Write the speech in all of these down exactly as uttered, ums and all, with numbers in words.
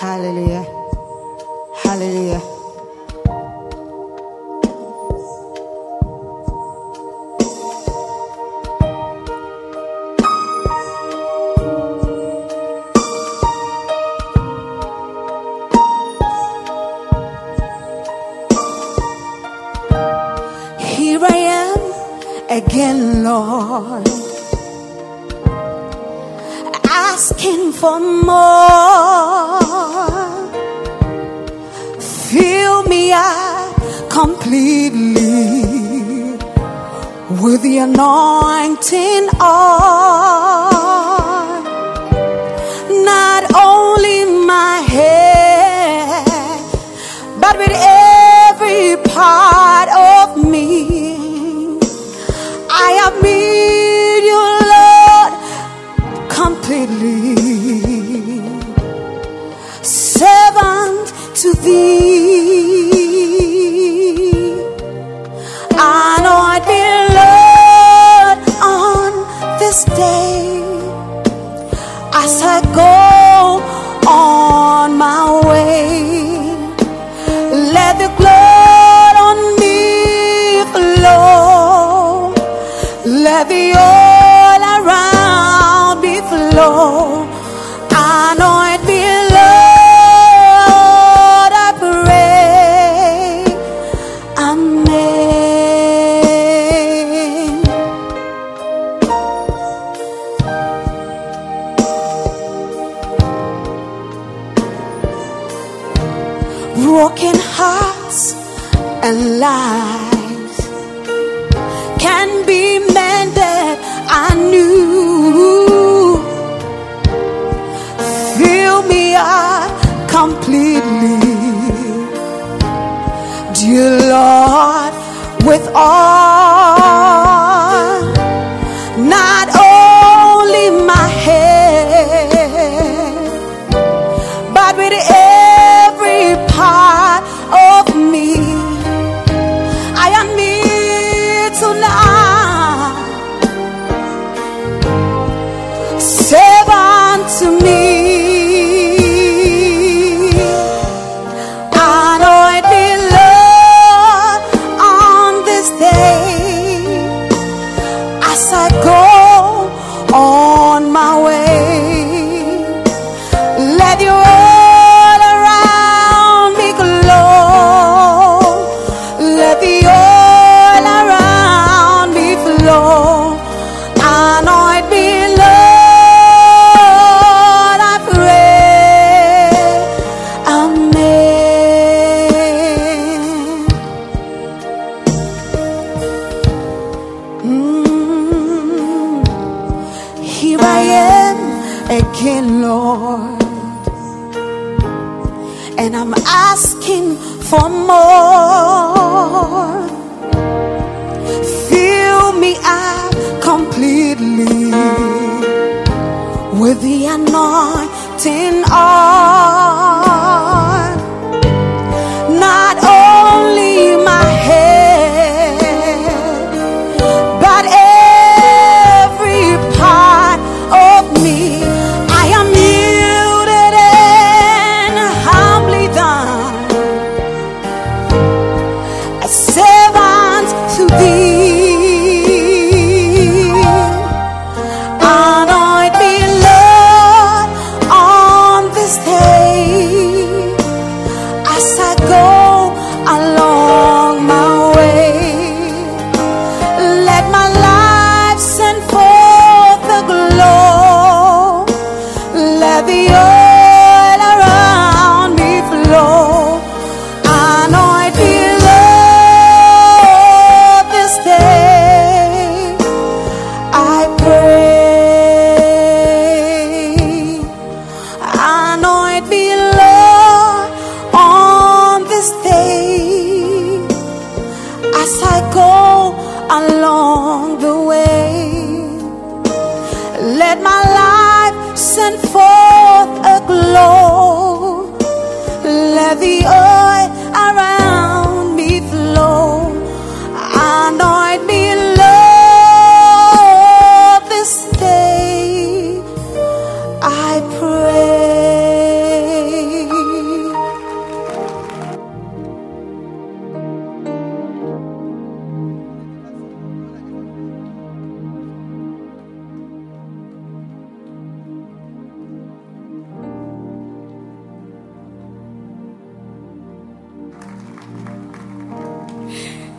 Hallelujah. Hallelujah. Here I am again, Lord, asking for more. Completely with the anointing oil, not only my head, but with every part of me. I admit you, Lord, completely servant to thee. Day as I go on my way, let the blood on me flow, let the oil around me flow, anoint me, Lord, I pray. Amen. Broken hearts and lives can be mended anew. Fill me up completely, dear Lord, with all, not only my head, but with every part of me. I am me tonight, servant to me. Anoint me, Lord, on this day as I go on my way. Let your for more, fill me up completely with the anointing oil, not only my head, but every part of me. I am yielded and humbly done, servant to thee. Anoint me, Lord, on this day let the oil around me flow. Anoint me, Lord, this day. I pray. Anoint me, Lord, on this day. As I go along the way, let my life send forth a glow. Let the oil around me flow. Anoint me, Lord, this day. I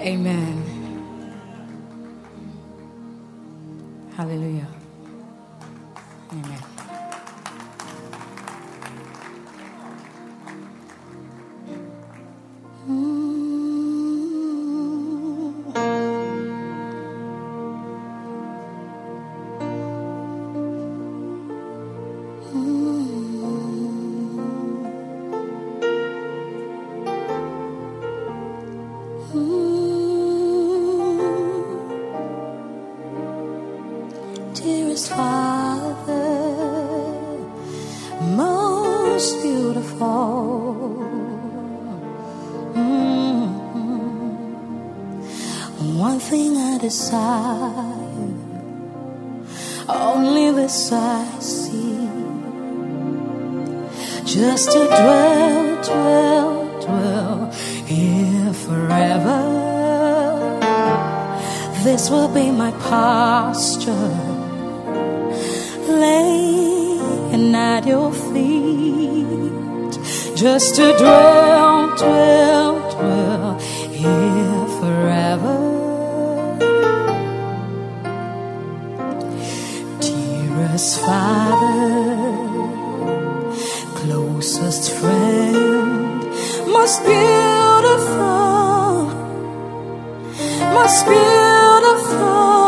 Amen. Hallelujah. Amen. Just to dwell, dwell, dwell here forever. Dearest Father, closest friend, most beautiful, most beautiful, dearest Father, closest friend, most beautiful, most beautiful,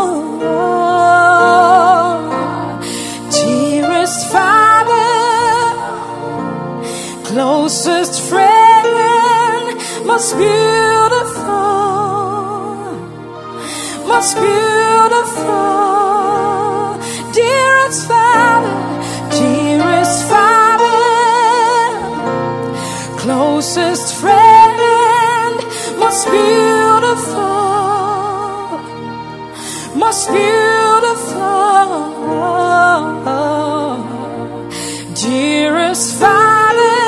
dearest Father, dearest Father, closest friend, most beautiful, most beautiful, dearest Father,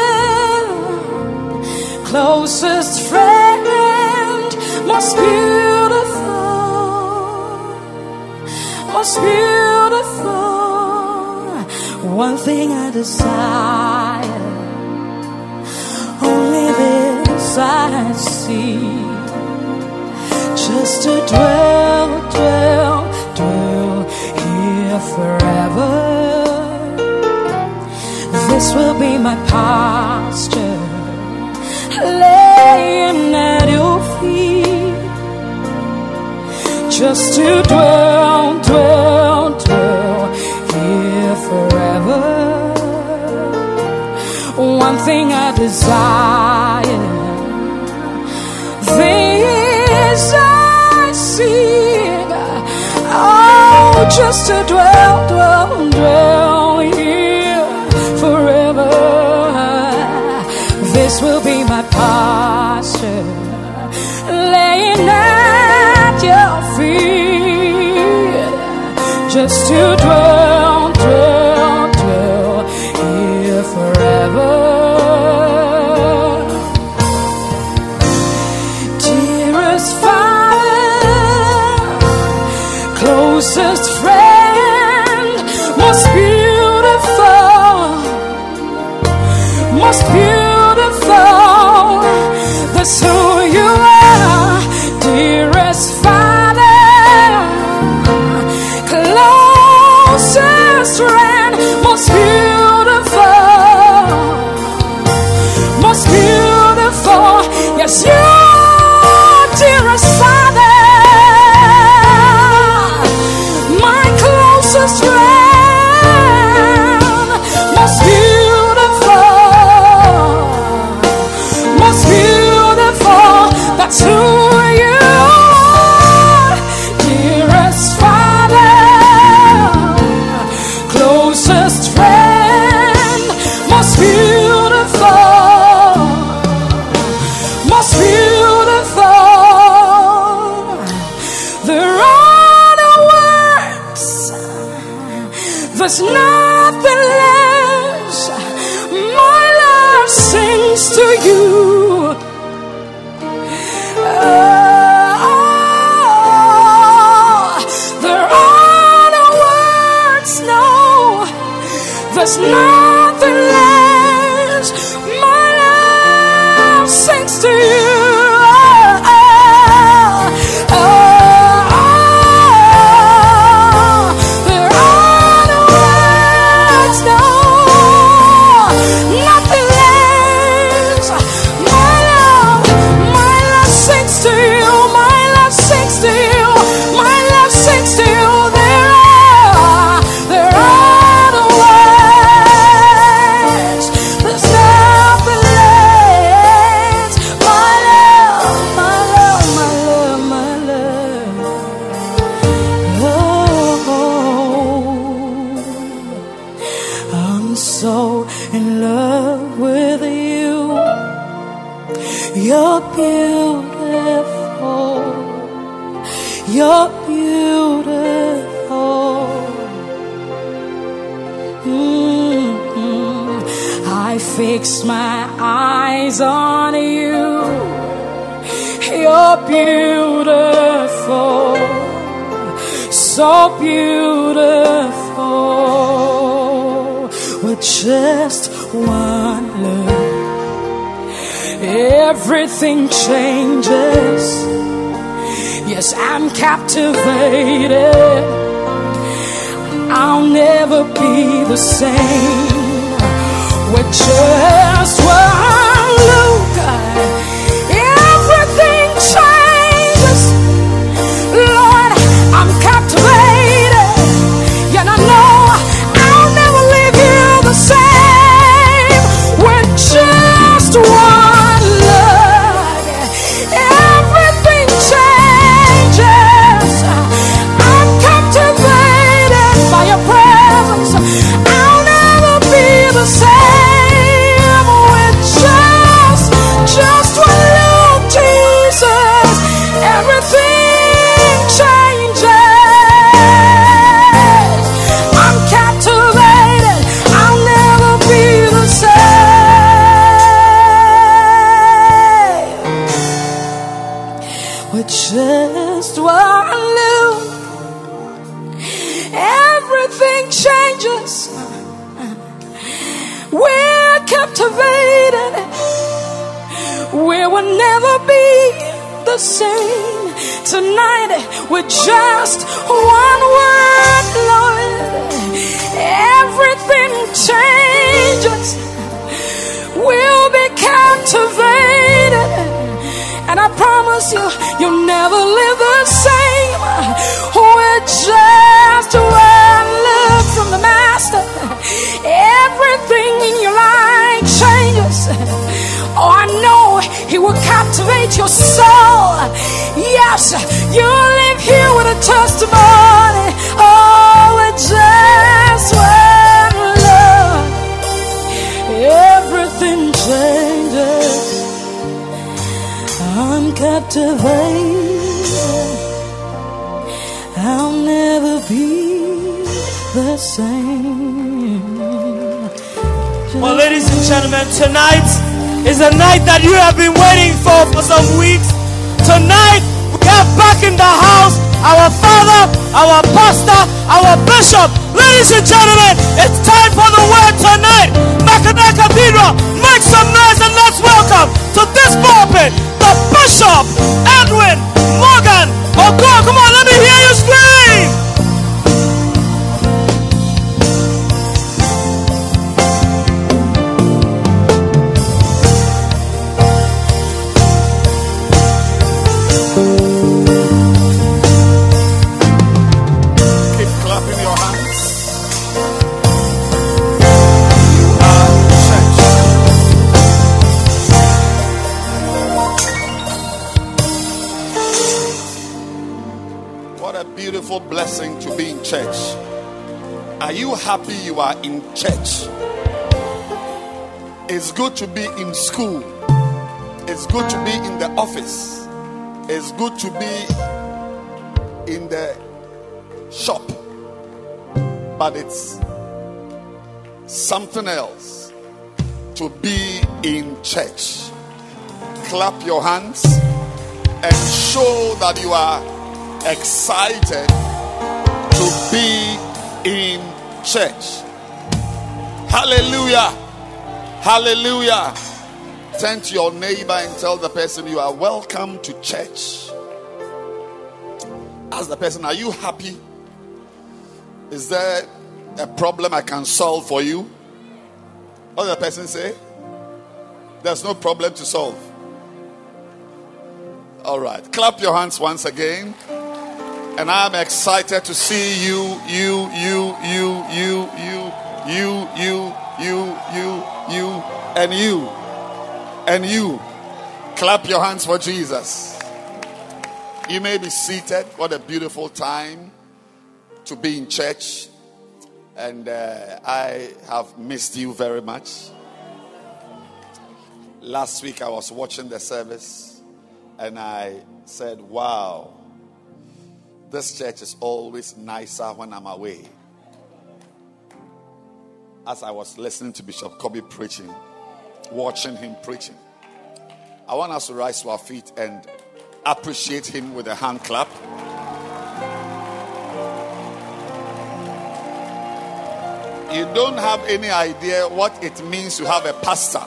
closest friend, most beautiful, most beautiful. One thing I desire, only this I see, just to dwell, dwell, dwell here forever. This will be my posture, laying at your feet, just to dwell, dwell, dwell here forever. One thing I desire, this I seek, oh, just to dwell, dwell, dwell here forever. This will be my posture, laying at your feet, just to dwell, dwell, dwell here forever. Dearest Father, closest friend, most beautiful, most beautiful, that's who you are, dearest Father, closest friend, most beautiful, To be in school, it's good to be in the office, it's good to be in the shop, but it's something else to be in church. Clap your hands and show that you are excited to be in church. Hallelujah. Hallelujah. Turn to your neighbor and tell the person, you are welcome to church. Ask the person, are you happy? Is there a problem I can solve for you? What does the person say? There's no problem to solve. All right. Clap your hands once again. And I'm excited to see you, you, you, you, you, you, you, you, you, you, you, and you, and you. Clap your hands for Jesus. You may be seated. What a beautiful time to be in church. And uh, I have missed you very much. Last week I was watching the service and I said, wow, this church is always nicer when I'm away. As I was listening to Bishop Kobe preaching, watching him preaching, I want us to rise to our feet and appreciate him with a hand clap. You don't have any idea what it means to have a pastor.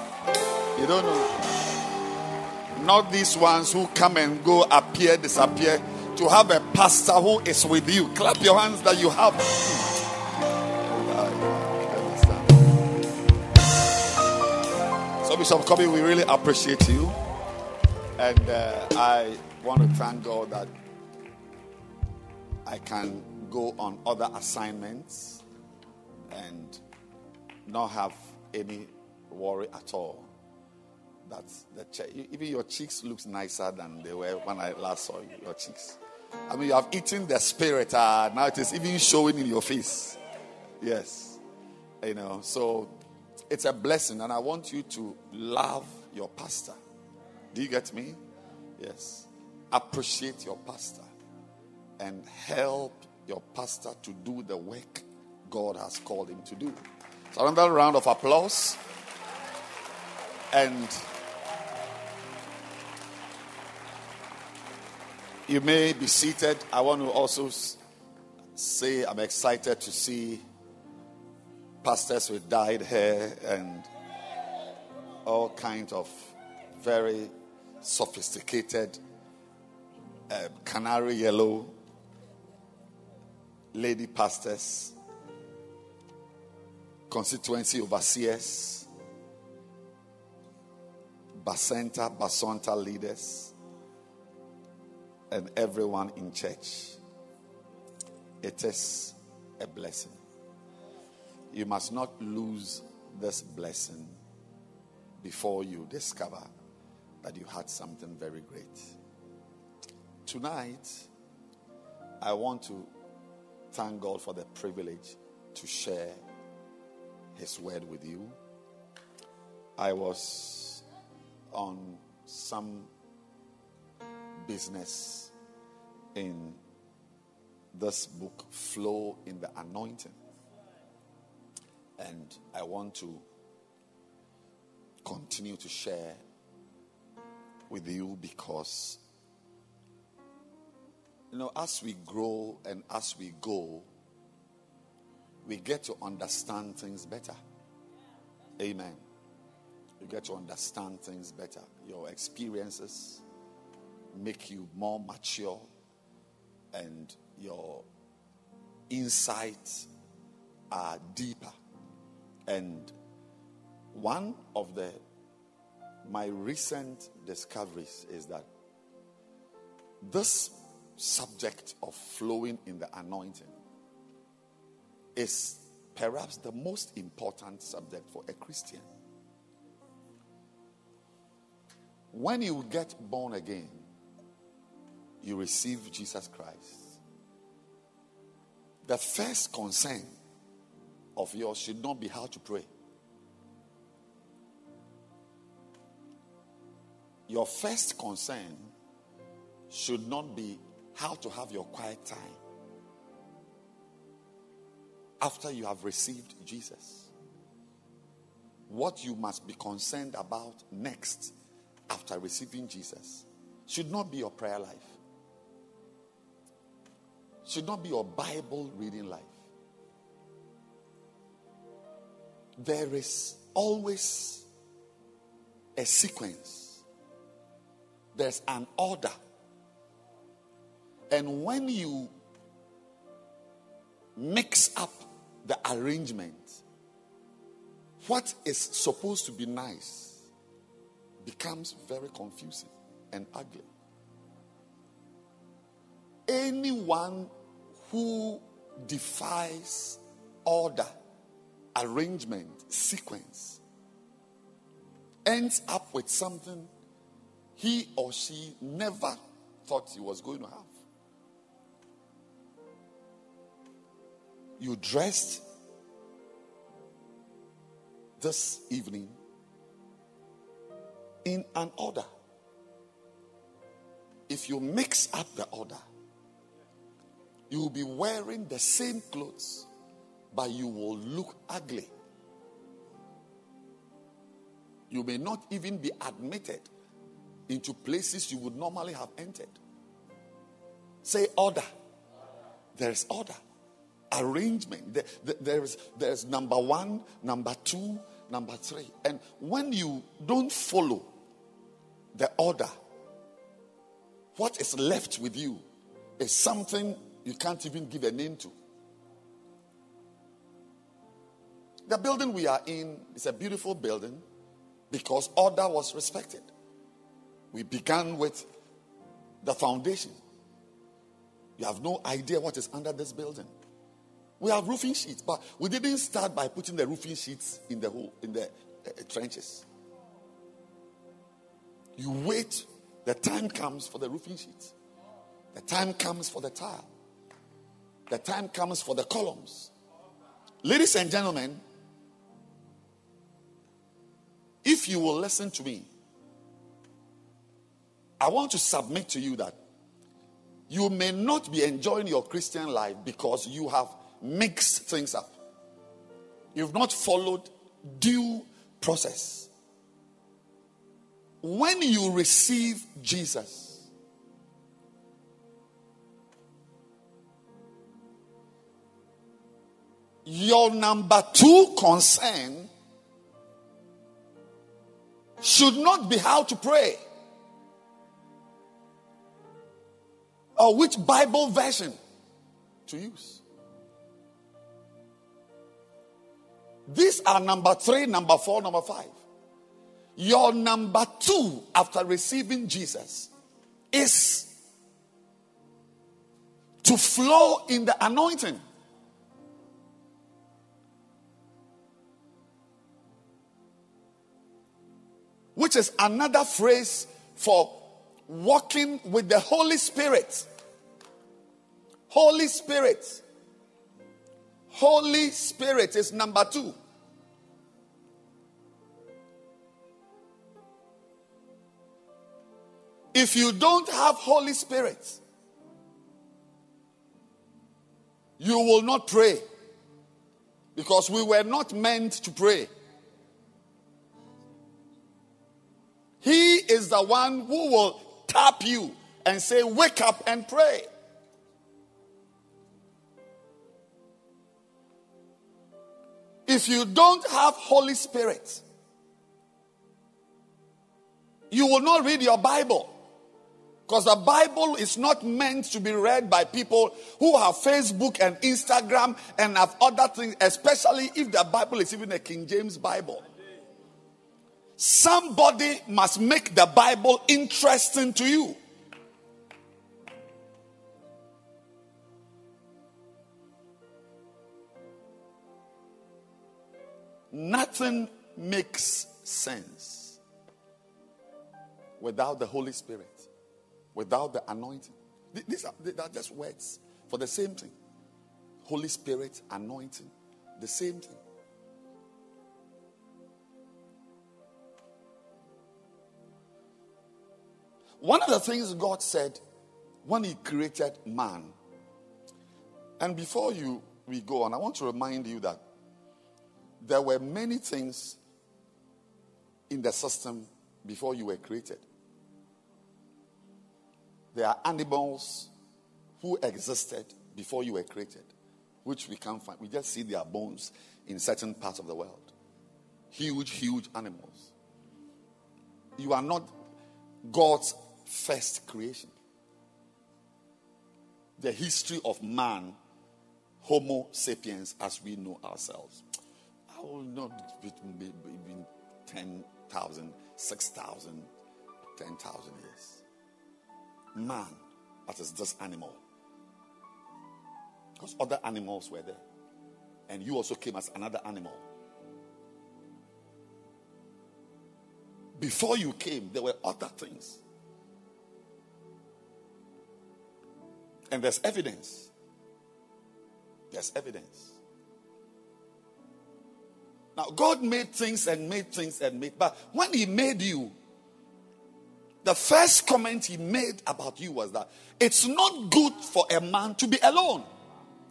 You don't know. Not these ones who come and go, appear, disappear. To have a pastor who is with you. Clap your hands that you have. So Bishop Kobe, we really appreciate you. And uh, I want to thank God that I can go on other assignments and not have any worry at all. That's the che- even your cheeks looks nicer than they were when I last saw you, your cheeks. I mean, you have eaten the spirit. Uh, now it is even showing in your face. Yes. You know, so it's a blessing. And I want you to love your pastor. Do you get me? Yes. Appreciate your pastor. And help your pastor to do the work God has called him to do. So another round of applause. And you may be seated. I want to also say I'm excited to see pastors with dyed hair and all kinds of very sophisticated uh, canary yellow lady pastors, constituency overseers, Basenta, Basanta leaders, and everyone in church. It is a blessing. You must not lose this blessing before you discover that you had something very great. Tonight, I want to thank God for the privilege to share His word with you. I was on some business in this book, Flow in the Anointing. And I want to continue to share with you because, you know, as we grow and as we go, we get to understand things better. Amen. You get to understand things better. Your experiences make you more mature, and your insights are deeper. And one of the my recent discoveries is that this subject of flowing in the anointing is perhaps the most important subject for a Christian. When you get born again, you receive Jesus Christ. The first concern of yours should not be how to pray. Your first concern should not be how to have your quiet time after you have received Jesus. What you must be concerned about next after receiving Jesus should not be your prayer life. Should not be your Bible reading life. there is always a sequence. There's an order. And when you mix up the arrangement, what is supposed to be nice becomes very confusing and ugly. Anyone who defies order, arrangement, sequence, ends up with something he or she never thought he was going to have. You dressed this evening in an order. If you mix up the order, you will be wearing the same clothes, but you will look ugly. You may not even be admitted into places you would normally have entered. Say order. There's order. Arrangement. There, there, there's, there's number one, number two, number three. And when you don't follow the order, what is left with you is something you can't even give a name to. The building we are in is a beautiful building because order was respected. We began with the foundation. You have no idea what is under this building. We have roofing sheets, but we didn't start by putting the roofing sheets in the hole, in the uh, trenches. You wait. The time comes for the roofing sheets. The time comes for the tile. The time comes for the columns. Ladies and gentlemen, if you will listen to me, I want to submit to you that you may not be enjoying your Christian life because you have mixed things up. You've not followed due process. When you receive Jesus, your number two concern should not be how to pray or which Bible version to use. These are number three, number four, number five. Your number two after receiving Jesus is to flow in the anointing. Which is another phrase for walking with the Holy Spirit. Holy Spirit. Holy Spirit is number two. If you don't have Holy Spirit, you will not pray. Because we were not meant to pray. He is the one who will tap you and say, wake up and pray. If you don't have Holy Spirit, you will not read your Bible. Because the Bible is not meant to be read by people who have Facebook and Instagram and have other things, especially if the Bible is even a King James Bible. Somebody must make the Bible interesting to you. Nothing makes sense without the Holy Spirit, without the anointing. These are, these are just words for the same thing. Holy Spirit, anointing, the same thing. One of the things God said when He created man, and before you we go on, I want to remind you that there were many things in the system before you were created. There are animals who existed before you were created, which we can't find. We just see their bones in certain parts of the world. huge, huge animals. You are not God's first creation. The history of man, Homo sapiens, as we know ourselves. I will not be between ten thousand, six thousand, ten thousand years. Man, that is just animal. Because other animals were there. And you also came as another animal. Before you came, there were other things. And there's evidence. There's evidence. Now, God made things and made things and made. But when he made you, the first comment he made about you was that it's not good for a man to be alone.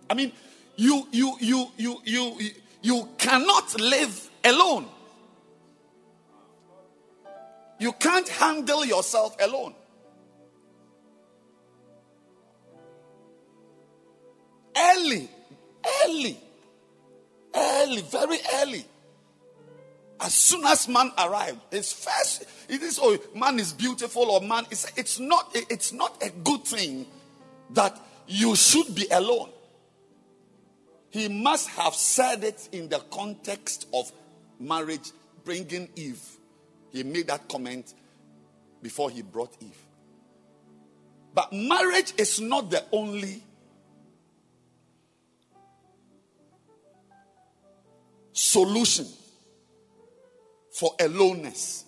I mean, you you you you you you, you cannot live alone. You can't handle yourself alone. Early, early, early, very early. As soon as man arrived, it's first. It is, oh, man is beautiful, or man is. It's not. It's not a good thing that you should be alone. He must have said it in the context of marriage, bringing Eve. He made that comment before he brought Eve. But marriage is not the only solution for aloneness.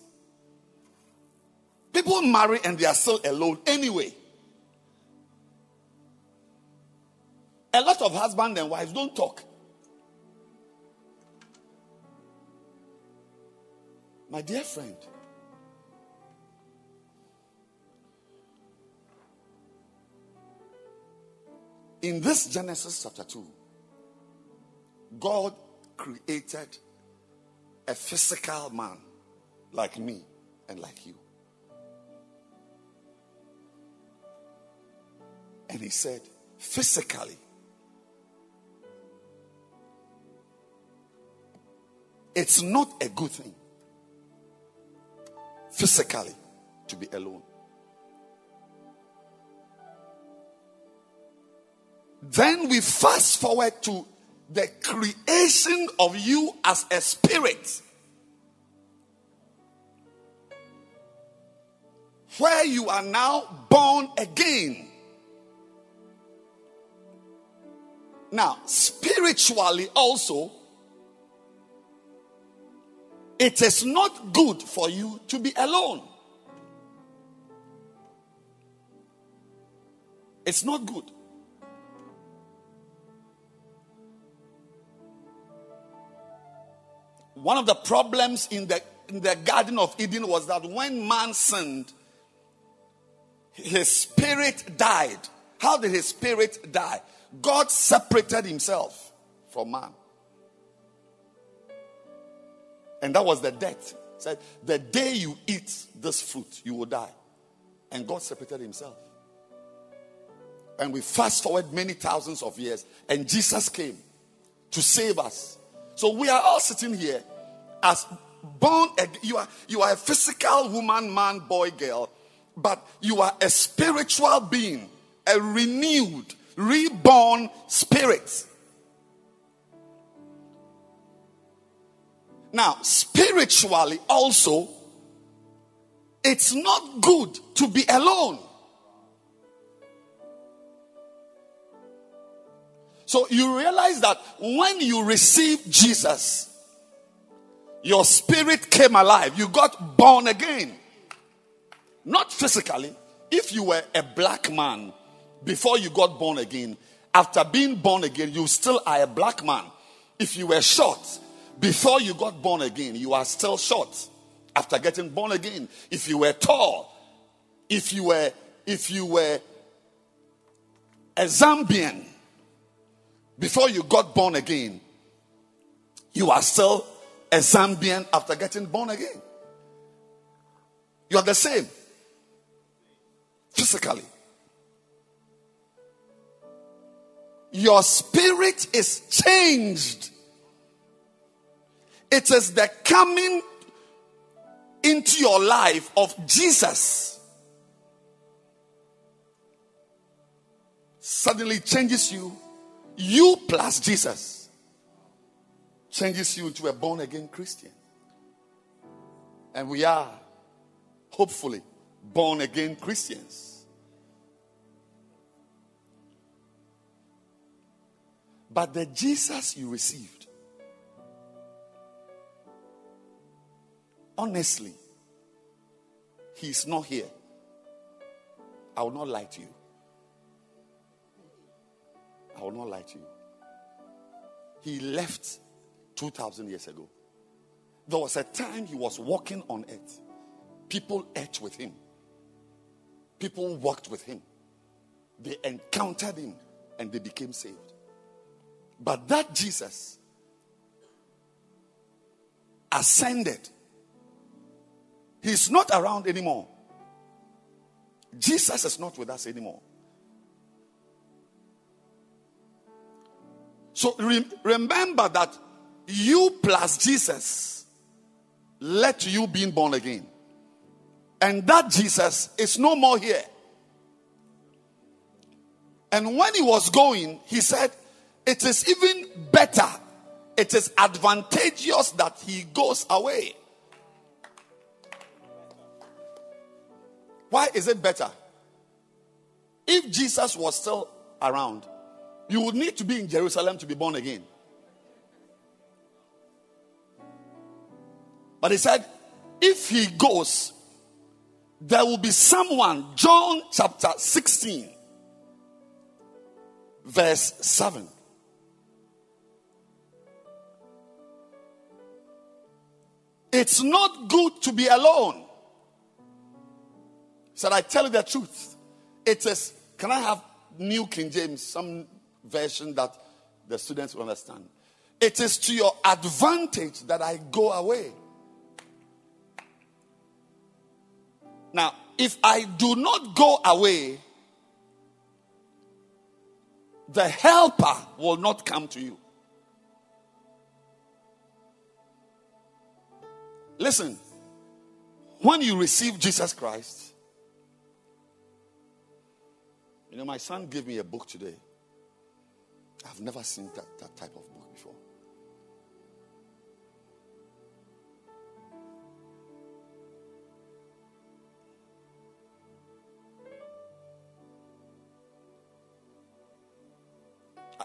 People marry and they are still alone anyway. A lot of husbands and wives don't talk. My dear friend, in this Genesis chapter two, God created a physical man like me and like you. And he said, physically, it's not a good thing physically to be alone. Then we fast forward to the creation of you as a spirit, where you are now born again. Now, spiritually also, it is not good for you to be alone. It's not good. One of the problems in the, in the Garden of Eden was that when man sinned, his spirit died. How did his spirit die? God separated himself from man. And that was the death. He said, the day you eat this fruit, you will die. And God separated himself. And we fast forward many thousands of years, and Jesus came to save us. So we are all sitting here as born, you are, you are a physical woman, man, boy, girl, but you are a spiritual being, a renewed, reborn spirit. Now, spiritually also, it's not good to be alone. So you realize that when you received Jesus, your spirit came alive. You got born again. Not physically. If you were a black man before you got born again, after being born again, you still are a black man. If you were short before you got born again, you are still short after getting born again. If you were tall, if you were if you were a Zambian before you got born again, you are still a Zambian after getting born again. You are the same physically. Your spirit is changed. It is the coming into your life of Jesus. Suddenly changes you. You plus Jesus changes you into a born again Christian. And we are, hopefully, born again Christians. But the Jesus you received, honestly, he's not here. I will not lie to you. I will not lie to you. He left two thousand years ago. There was a time he was walking on earth. People ate with him. People walked with him. They encountered him and they became saved. But that Jesus ascended. He's not around anymore. Jesus is not with us anymore. So re- remember that you plus Jesus led to you being born again. And that Jesus is no more here. And when he was going, he said, it is even better, it is advantageous that he goes away. Why is it better? If Jesus was still around, you would need to be in Jerusalem to be born again. But he said, if he goes, there will be someone. John chapter sixteen, verse seven. It's not good to be alone. He said, I tell you the truth. It is, can I have New King James, some version that the students will understand? It is to your advantage that I go away. Now, if I do not go away, the helper will not come to you. Listen, when you receive Jesus Christ, you know, my son gave me a book today. I've never seen that, that type of book before.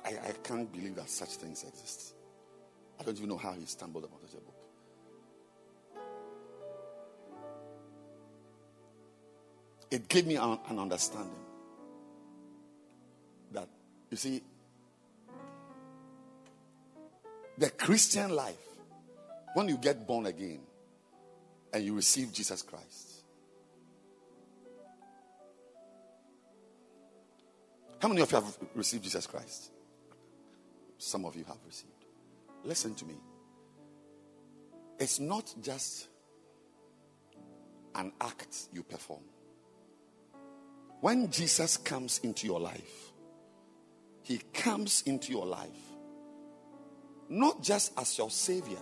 I, I can't believe that such things exist. I don't even know how he stumbled upon such a book. It gave me an, an understanding that, you see, the Christian life, when you get born again and you receive Jesus Christ, how many of you have received Jesus Christ? Some of you have received. Listen to me. It's not just an act you perform. When Jesus comes into your life, he comes into your life not just as your savior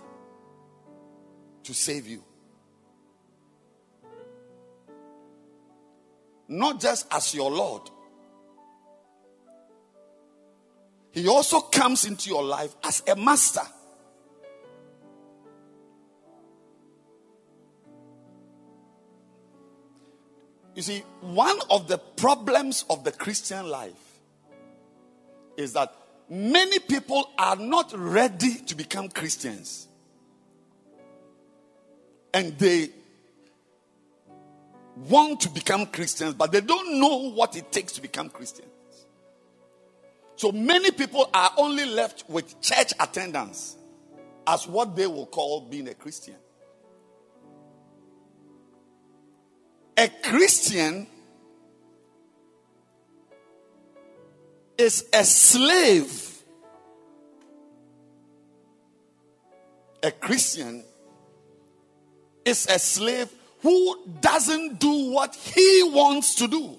to save you, not just as your Lord. He also comes into your life as a master. You see, one of the problems of the Christian life is that many people are not ready to become Christians. And they want to become Christians, but they don't know what it takes to become Christians. So many people are only left with church attendance as what they will call being a Christian. A Christian is a slave. A Christian is a slave who doesn't do what he wants to do.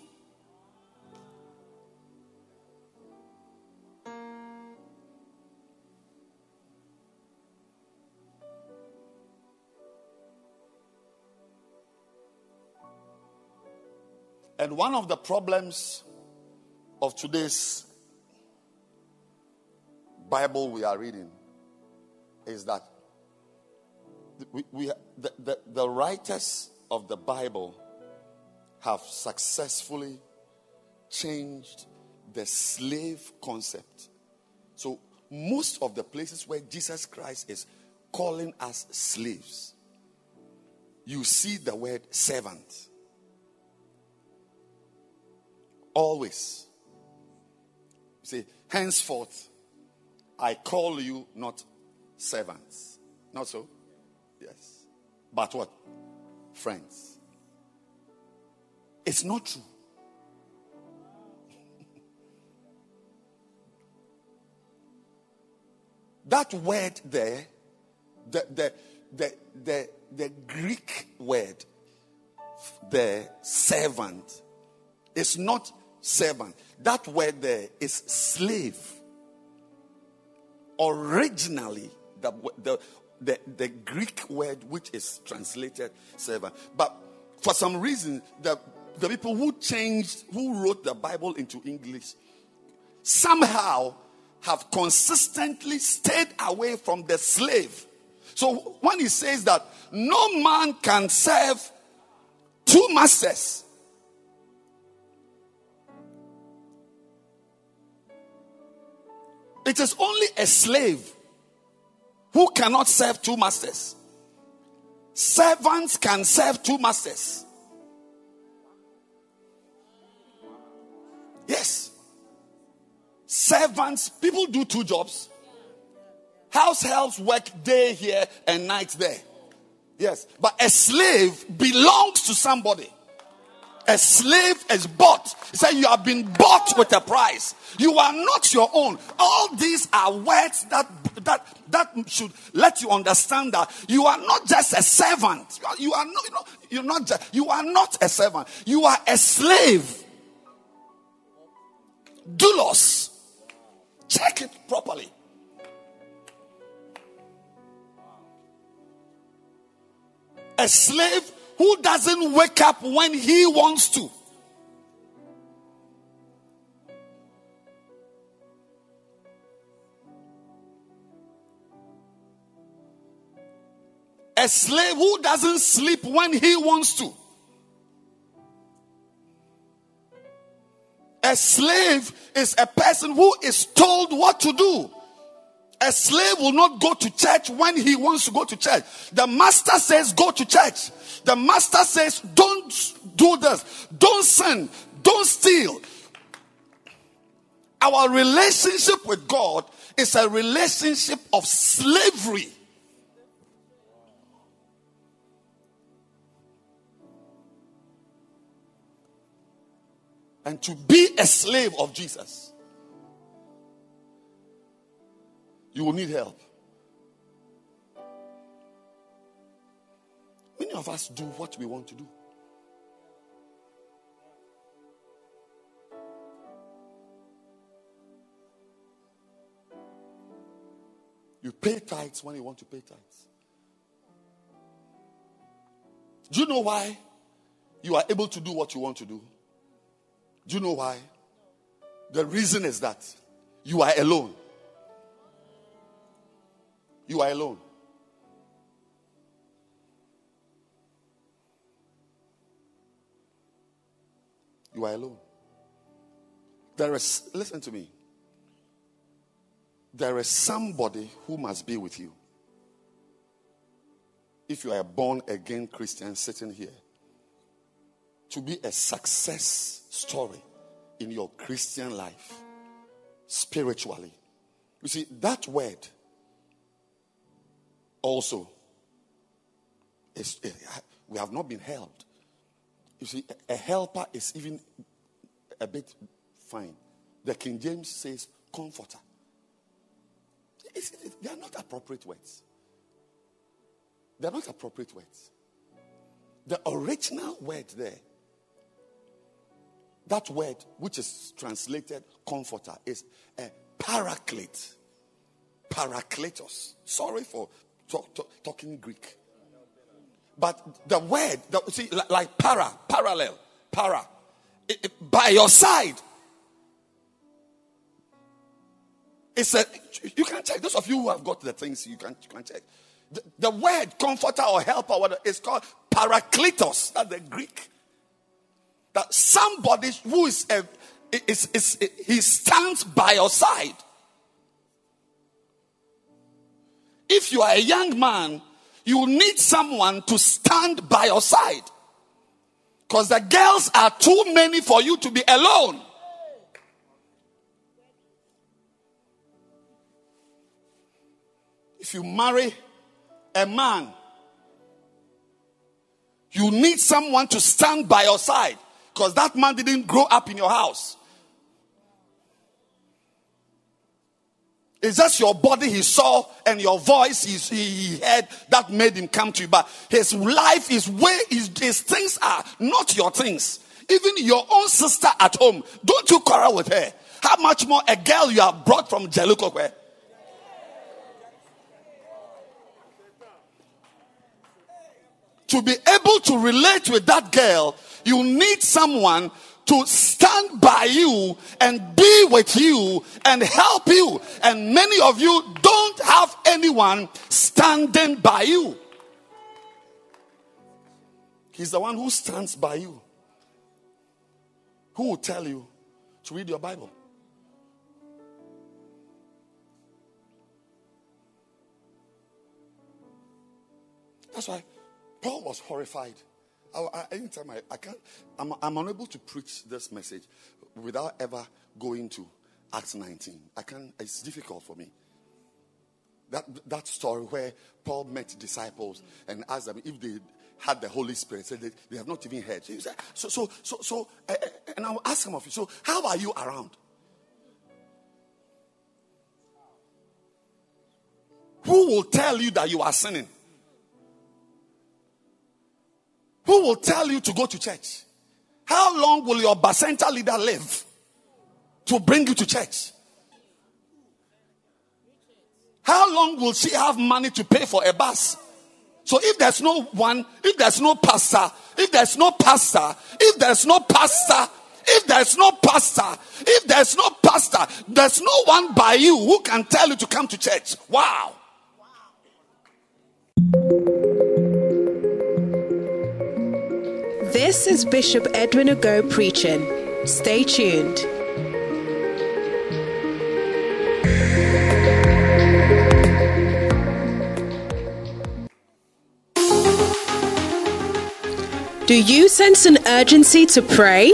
And one of the problems of today's Bible we are reading is that we, we the, the, the writers of the Bible have successfully changed the slave concept. So most of the places where Jesus Christ is calling us slaves, you see the word servant. Always. You say, henceforth, I call you not servants. Not so? Yes. But what? Friends. It's not true. That word there, the, the, the, the, the Greek word, the servant, is not servant. That word there is slave. Originally, the, the, the, the Greek word which is translated servant. But for some reason, the, the people who changed, who wrote the Bible into English, somehow have consistently stayed away from the slave. So when he says that no man can serve two masters, it is only a slave who cannot serve two masters. Servants can serve two masters. Yes. Servants, people do two jobs. House helps work day here and night there. Yes. But a slave belongs to somebody. A slave is bought. He said, you have been bought with a price. You are not your own. All these are words that that that should let you understand that you are not just a servant. You are not, you know, you're not just, you are not a servant. You are a slave. Doulos. Check it properly. A slave who doesn't wake up when he wants to. A slave who doesn't sleep when he wants to. A slave is a person who is told what to do. A slave will not go to church when he wants to go to church. The master says, go to church. The master says, don't do this. Don't sin. Don't steal. Our relationship with God is a relationship of slavery. And to be a slave of Jesus, you will need help. Many of us do what we want to do. You pay tithes when you want to pay tithes. Do you know why you are able to do what you want to do? Do you know why? The reason is that you are alone. You are alone. You are alone. There is, listen to me. There is somebody who must be with you. If you are a born again Christian sitting here, to be a success story in your Christian life, spiritually. You see, that word also, is, we have not been helped. You see, a, a helper is even a bit fine. The King James says comforter. It's, it's, they are not appropriate words. They are not appropriate words. The original word there, that word which is translated comforter, is a paraclete. Parakletos. Sorry for Talk, talk, talking Greek, but the word, the, see, like, like para, parallel, para, by your side. It's a, you can check. Those of you who have got the things, you can, you can check. The, the word comforter or helper is called parakletos. That's the Greek. That somebody who is, a, is, is, is, he stands by your side. If you are a young man, you need someone to stand by your side. Because the girls are too many for you to be alone. If you marry a man, you need someone to stand by your side. Because that man didn't grow up in your house. It's just your body he saw and your voice he, he heard that made him come to you. But his life, his way, his, his things are not your things. Even your own sister at home, don't you quarrel with her. How much more a girl you have brought from Jalukokwe? To be able to relate with that girl, you need someone to stand by you and be with you and help you. And many of you don't have anyone standing by you. He's the one who stands by you. Who will tell you to read your Bible? That's why Paul was horrified. I, anytime I, I can't, I'm, I'm unable to preach this message without ever going to Acts nineteen. I can't, it's difficult for me. That that story where Paul met disciples and asked them if they had the Holy Spirit, said they, they have not even heard. So, said, so, so, so, so uh, and I'll ask some of you, so how are you around? Who will tell you that you are sinning? Who will tell you to go to church? How long will your Basenta leader live to bring you to church? How long will she have money to pay for a bus? So if there's no one, if there's no pastor, if there's no pastor, if there's no pastor, if there's no pastor, if there's no pastor, there's no one by you who can tell you to come to church. Wow. This is Bishop Edwin Ogoe preaching. Stay tuned. Do you sense an urgency to pray?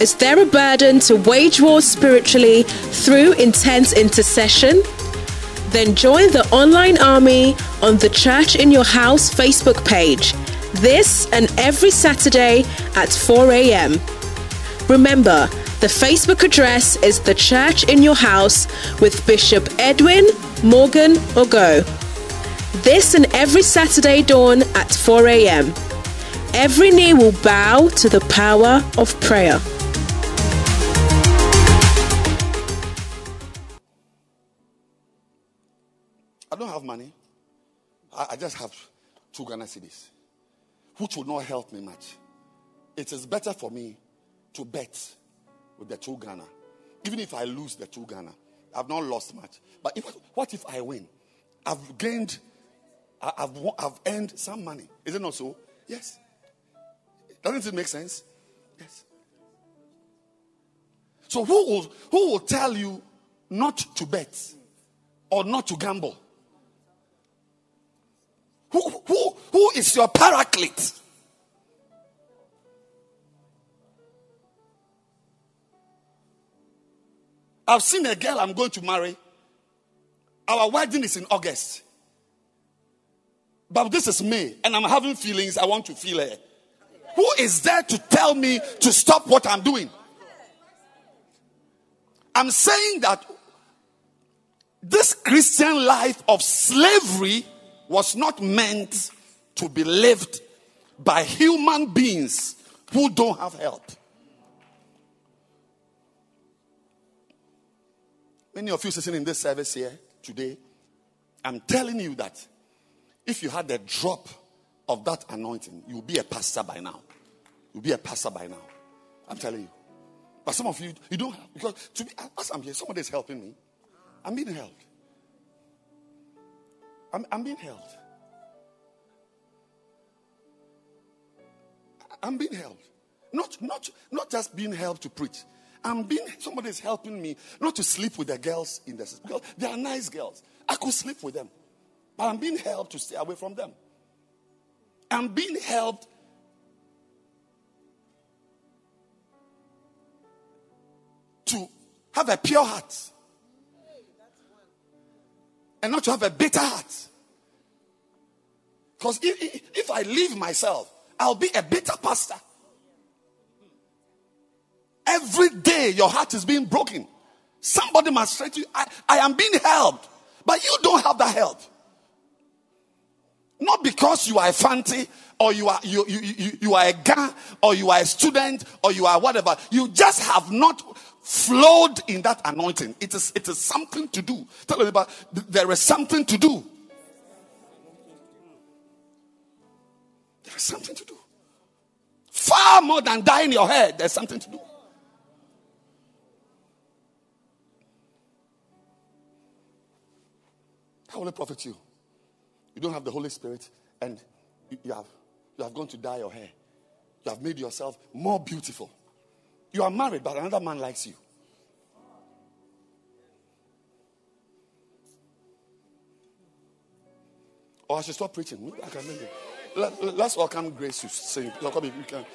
Is there a burden to wage war spiritually through intense intercession? Then join the online army on the Church in Your House Facebook page. This and every Saturday at four a.m. Remember, the Facebook address is The Church in Your House with Bishop Edwin Morgan Ogoe. This and every Saturday dawn at four a.m. Every knee will bow to the power of prayer. I don't have money. I, I just have two Ghana cedis, which will not help me much. It is better for me to bet with the two Ghana. Even if I lose the two Ghana, I've not lost much. But if, what if I win? I've gained, I've, I've earned some money. Is it not so? Yes. Doesn't it make sense? Yes. So who will, who will tell you not to bet or not to gamble? Who, who, who is your paraclete? I've seen a girl I'm going to marry. Our wedding is in August. But this is May, and I'm having feelings. I want to feel her. Who is there to tell me to stop what I'm doing? I'm saying that this Christian life of slavery was not meant to be lived by human beings who don't have help. Many of you sitting in this service here today, I'm telling you that if you had a drop of that anointing, you'll be a pastor by now. You'll be a pastor by now. I'm telling you. But some of you, you don't have. Because to be, as I'm here, somebody is helping me. I'm being helped. I'm, I'm being helped. I'm being helped. Not, not, not just being helped to preach. I'm being, somebody is helping me not to sleep with the girls in the system. Because they are nice girls. I could sleep with them. But I'm being helped to stay away from them. I'm being helped to have a pure heart. And not to have a bitter heart. Because if, if I leave myself, I'll be a bitter pastor. Every day your heart is being broken. Somebody must say to you, I, I am being helped. But you don't have that help. Not because you are a fancy or you are you you, you, you are a guy or you are a student or you are whatever. You just have not flowed in that anointing. It is it is something to do. Tell me about there is something to do. There is something to do. Far more than dyeing your hair, there's something to do. How will it profit you? You don't have the Holy Spirit and you have, you have gone to dye your hair. You have made yourself more beautiful. You are married, but another man likes you. Or I should stop preaching. Maybe I can make it. Let, let's welcome Grace to sing. You can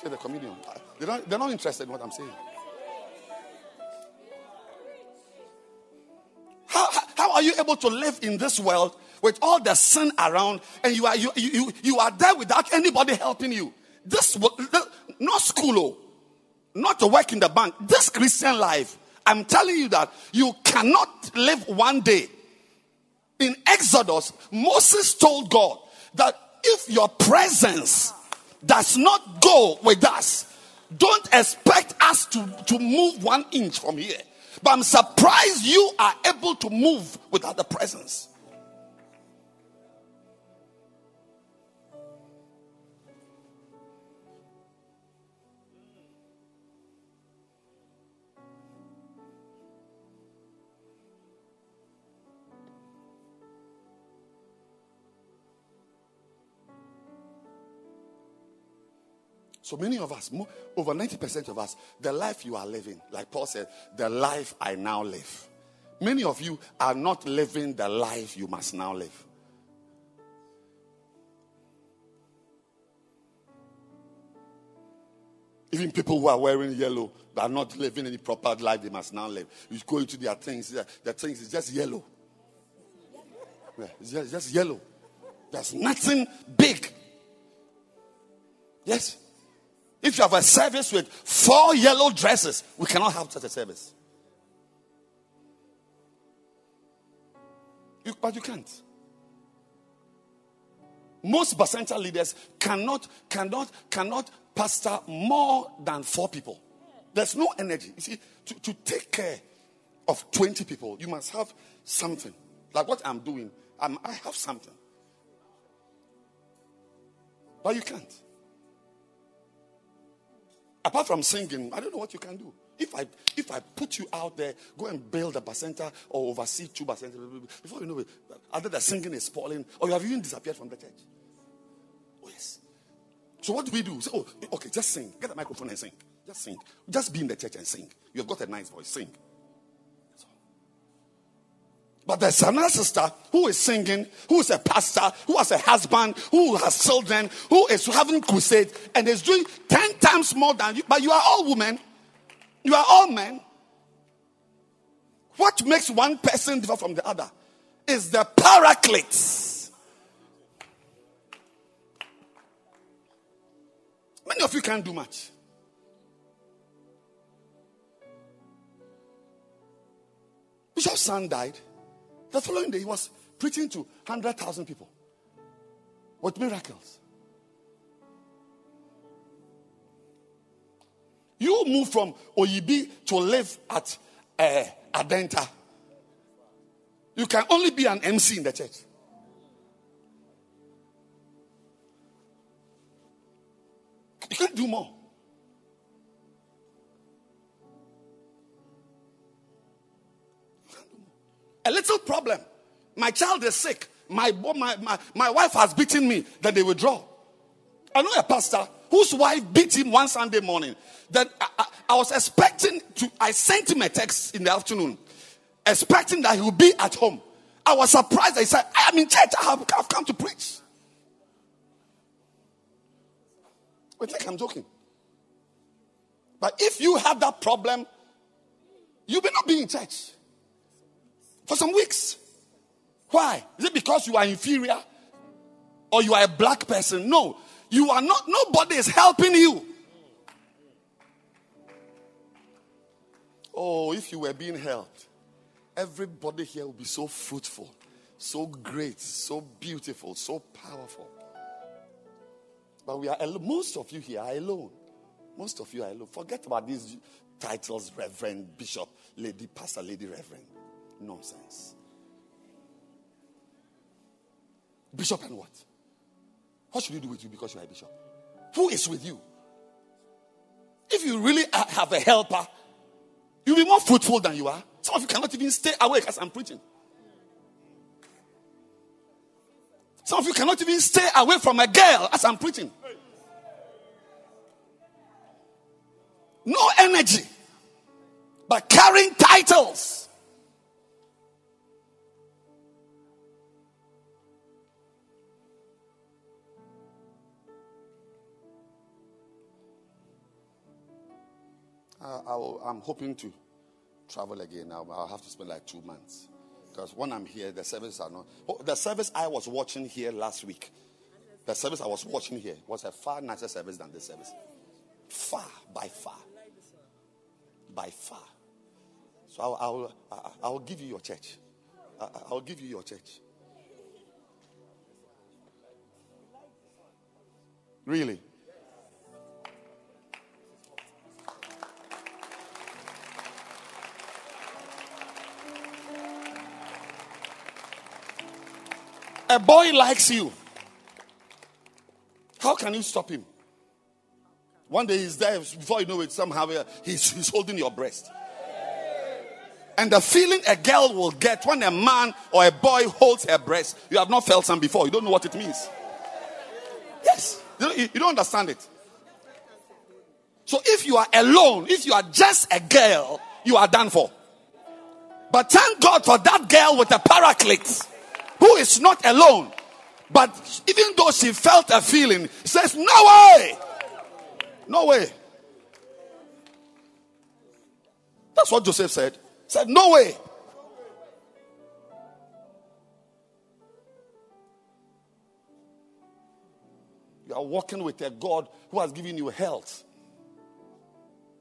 say the communion. They're not, they're not interested in what I'm saying. How, how are you able to live in this world with all the sin around, and you are you you you are there without anybody helping you? This, not school, not to work in the bank. This Christian life, I'm telling you that you cannot live one day. In Exodus, Moses told God that if your presence does not go with us, don't expect us to, to move one inch from here. But I'm surprised you are able to move without the presence. So many of us, more, over ninety percent of us, the life you are living, like Paul said, the life I now live. Many of you are not living the life you must now live. Even people who are wearing yellow, they are not living any proper life they must now live. You go into their things, their things is just yellow. It's just, just yellow. There's nothing big. Yes. If you have a service with four yellow dresses, we cannot have such a service. You, but you can't. Most Basenta leaders cannot, cannot, cannot pastor more than four people. There's no energy. You see, to, to take care of twenty people, you must have something. Like what I'm doing, I'm, I have something. But you can't. Apart from singing, I don't know what you can do. If I if I put you out there, go and build a basenta or oversee two basentas, before you know it, either the singing is spoiling or you have even disappeared from the church. Oh, yes. So what do we do? Say, oh, okay, just sing. Get a microphone and sing. Just sing. Just be in the church and sing. You've got a nice voice. Sing. That's all. But there's another sister who is singing, who is a pastor, who has a husband, who has children, who is having crusade, and is doing ten times more than you. But you are all women. You are all men. What makes one person different from the other is the paraclete. Many of you can't do much. Bishop's son died. The following day, he was preaching to one hundred thousand people with miracles. You move from Oyibi to live at uh, Adenta. You can only be an M C in the church. You can't do more. little problem. My child is sick. My, my, my, my wife has beaten me. Then they withdraw. I know a pastor whose wife beat him one Sunday morning. Then I, I, I was expecting to, I sent him a text in the afternoon, expecting that he would be at home. I was surprised that he said, I am in church. I have, I have come to preach. We think I'm joking. But if you have that problem, you may not be in church for some weeks. Why? Is it because you are inferior or you are a black person? No. You are not, nobody is helping you. Oh, if you were being helped, everybody here would be so fruitful, so great, so beautiful, so powerful. But we are, most of you here are alone. Most of you are alone. Forget about these titles, Reverend, Bishop, Lady, Pastor, Lady, Reverend. Nonsense. Bishop and what? What should you do with you because you are a bishop? Who is with you? If you really have a helper, you'll be more fruitful than you are. Some of you cannot even stay awake as I'm preaching. Some of you cannot even stay away from a girl as I'm preaching. No energy, but carrying titles. I, I'll, I'm hoping to travel again now, but I'll have to spend like two months. Because when I'm here, the services are not. Oh, the service I was watching here last week, the service I was watching here was a far nicer service than this service. Far, by far. By far. So I'll, I'll, I'll, I'll give you your church. I'll, I'll give you your church. Really? A boy likes you. How can you stop him? One day he's there, before you know it, somehow he's, he's holding your breast. And the feeling a girl will get when a man or a boy holds her breast, you have not felt some before. You don't know what it means. Yes. You don't, you don't understand it. So if you are alone, if you are just a girl, you are done for. But thank God for that girl with a paraclete, who is not alone, but even though she felt a feeling, says, no way, no way. That's what Joseph said. Said, no way. You are walking with a God who has given you health.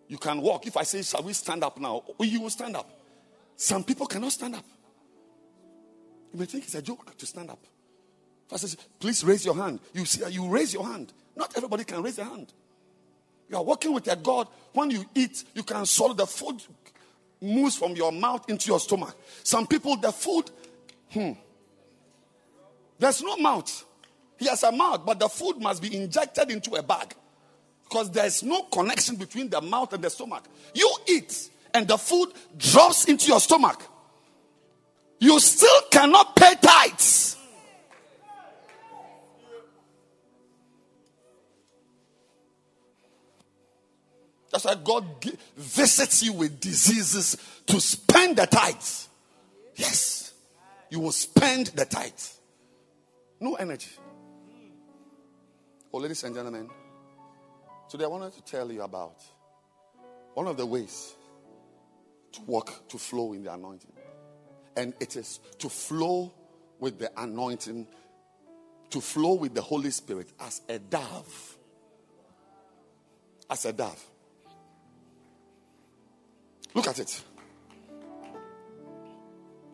You can walk. If I say, shall we stand up now? You will stand up. Some people cannot stand up. You may think it's a joke to stand up. First, please raise your hand. You see, you raise your hand. Not everybody can raise their hand. You are working with a God. When you eat, you can swallow the food, moves from your mouth into your stomach. Some people, the food, hmm. There's no mouth. He has a mouth, but the food must be injected into a bag. Because there's no connection between the mouth and the stomach. You eat, and the food drops into your stomach. You still cannot pay tithes. That's why God g- visits you with diseases to spend the tithes. Yes, you will spend the tithes. No energy. Oh, ladies and gentlemen, today I wanted to tell you about one of the ways to walk, to flow in the anointing. And it is to flow with the anointing, to flow with the Holy Spirit as a dove. As a dove. Look at it.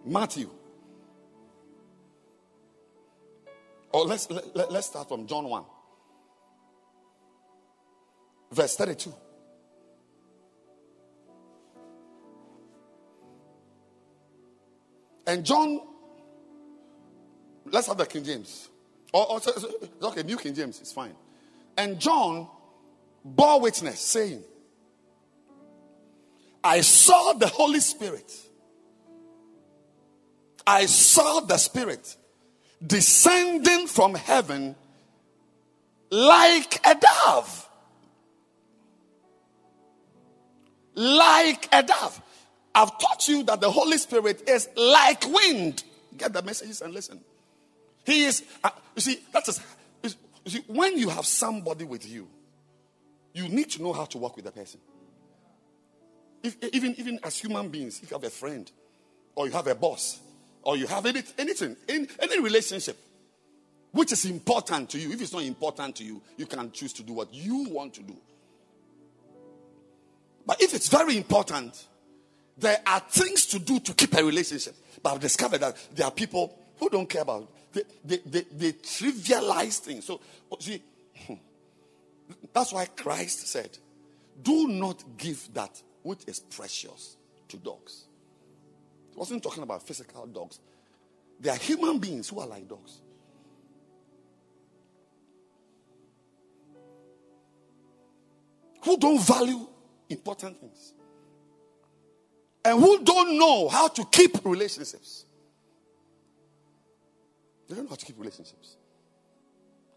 Matthew. Or let's, let, let's start from John one. Verse thirty-two. And John, let's have the King James. Or, or, okay, New King James, it's fine. And John bore witness, saying, I saw the Holy Spirit I saw the Spirit descending from heaven like a dove. Like a dove. I've taught you that the Holy Spirit is like wind. Get the messages and listen. He is, uh, you see, that is, you see, when you have somebody with you, you need to know how to work with the person. If, even, even as human beings, if you have a friend, or you have a boss, or you have any, anything, any, any relationship, which is important to you. If it's not important to you, you can choose to do what you want to do. But if it's very important, there are things to do to keep a relationship. But I've discovered that there are people who don't care about it. They, they, they, they trivialize things. So, see, that's why Christ said, do not give that which is precious to dogs. He wasn't talking about physical dogs. They are human beings who are like dogs. Who don't value important things. And who don't know how to keep relationships. They don't know how to keep relationships.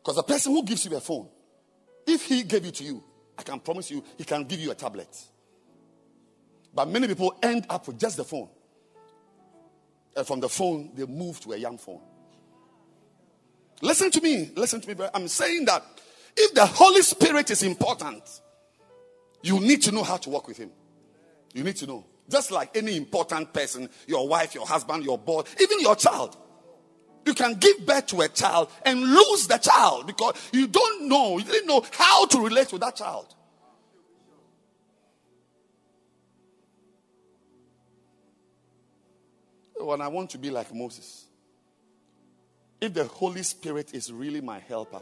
Because the person who gives you a phone, if he gave it to you, I can promise you, he can give you a tablet. But many people end up with just the phone. And from the phone, they move to a young phone. Listen to me. Listen to me. I'm saying that if the Holy Spirit is important, you need to know how to work with him. You need to know. Just like any important person, your wife, your husband, your boy, even your child. You can give birth to a child and lose the child because you don't know, you didn't know how to relate to that child. When I want to be like Moses, if the Holy Spirit is really my helper,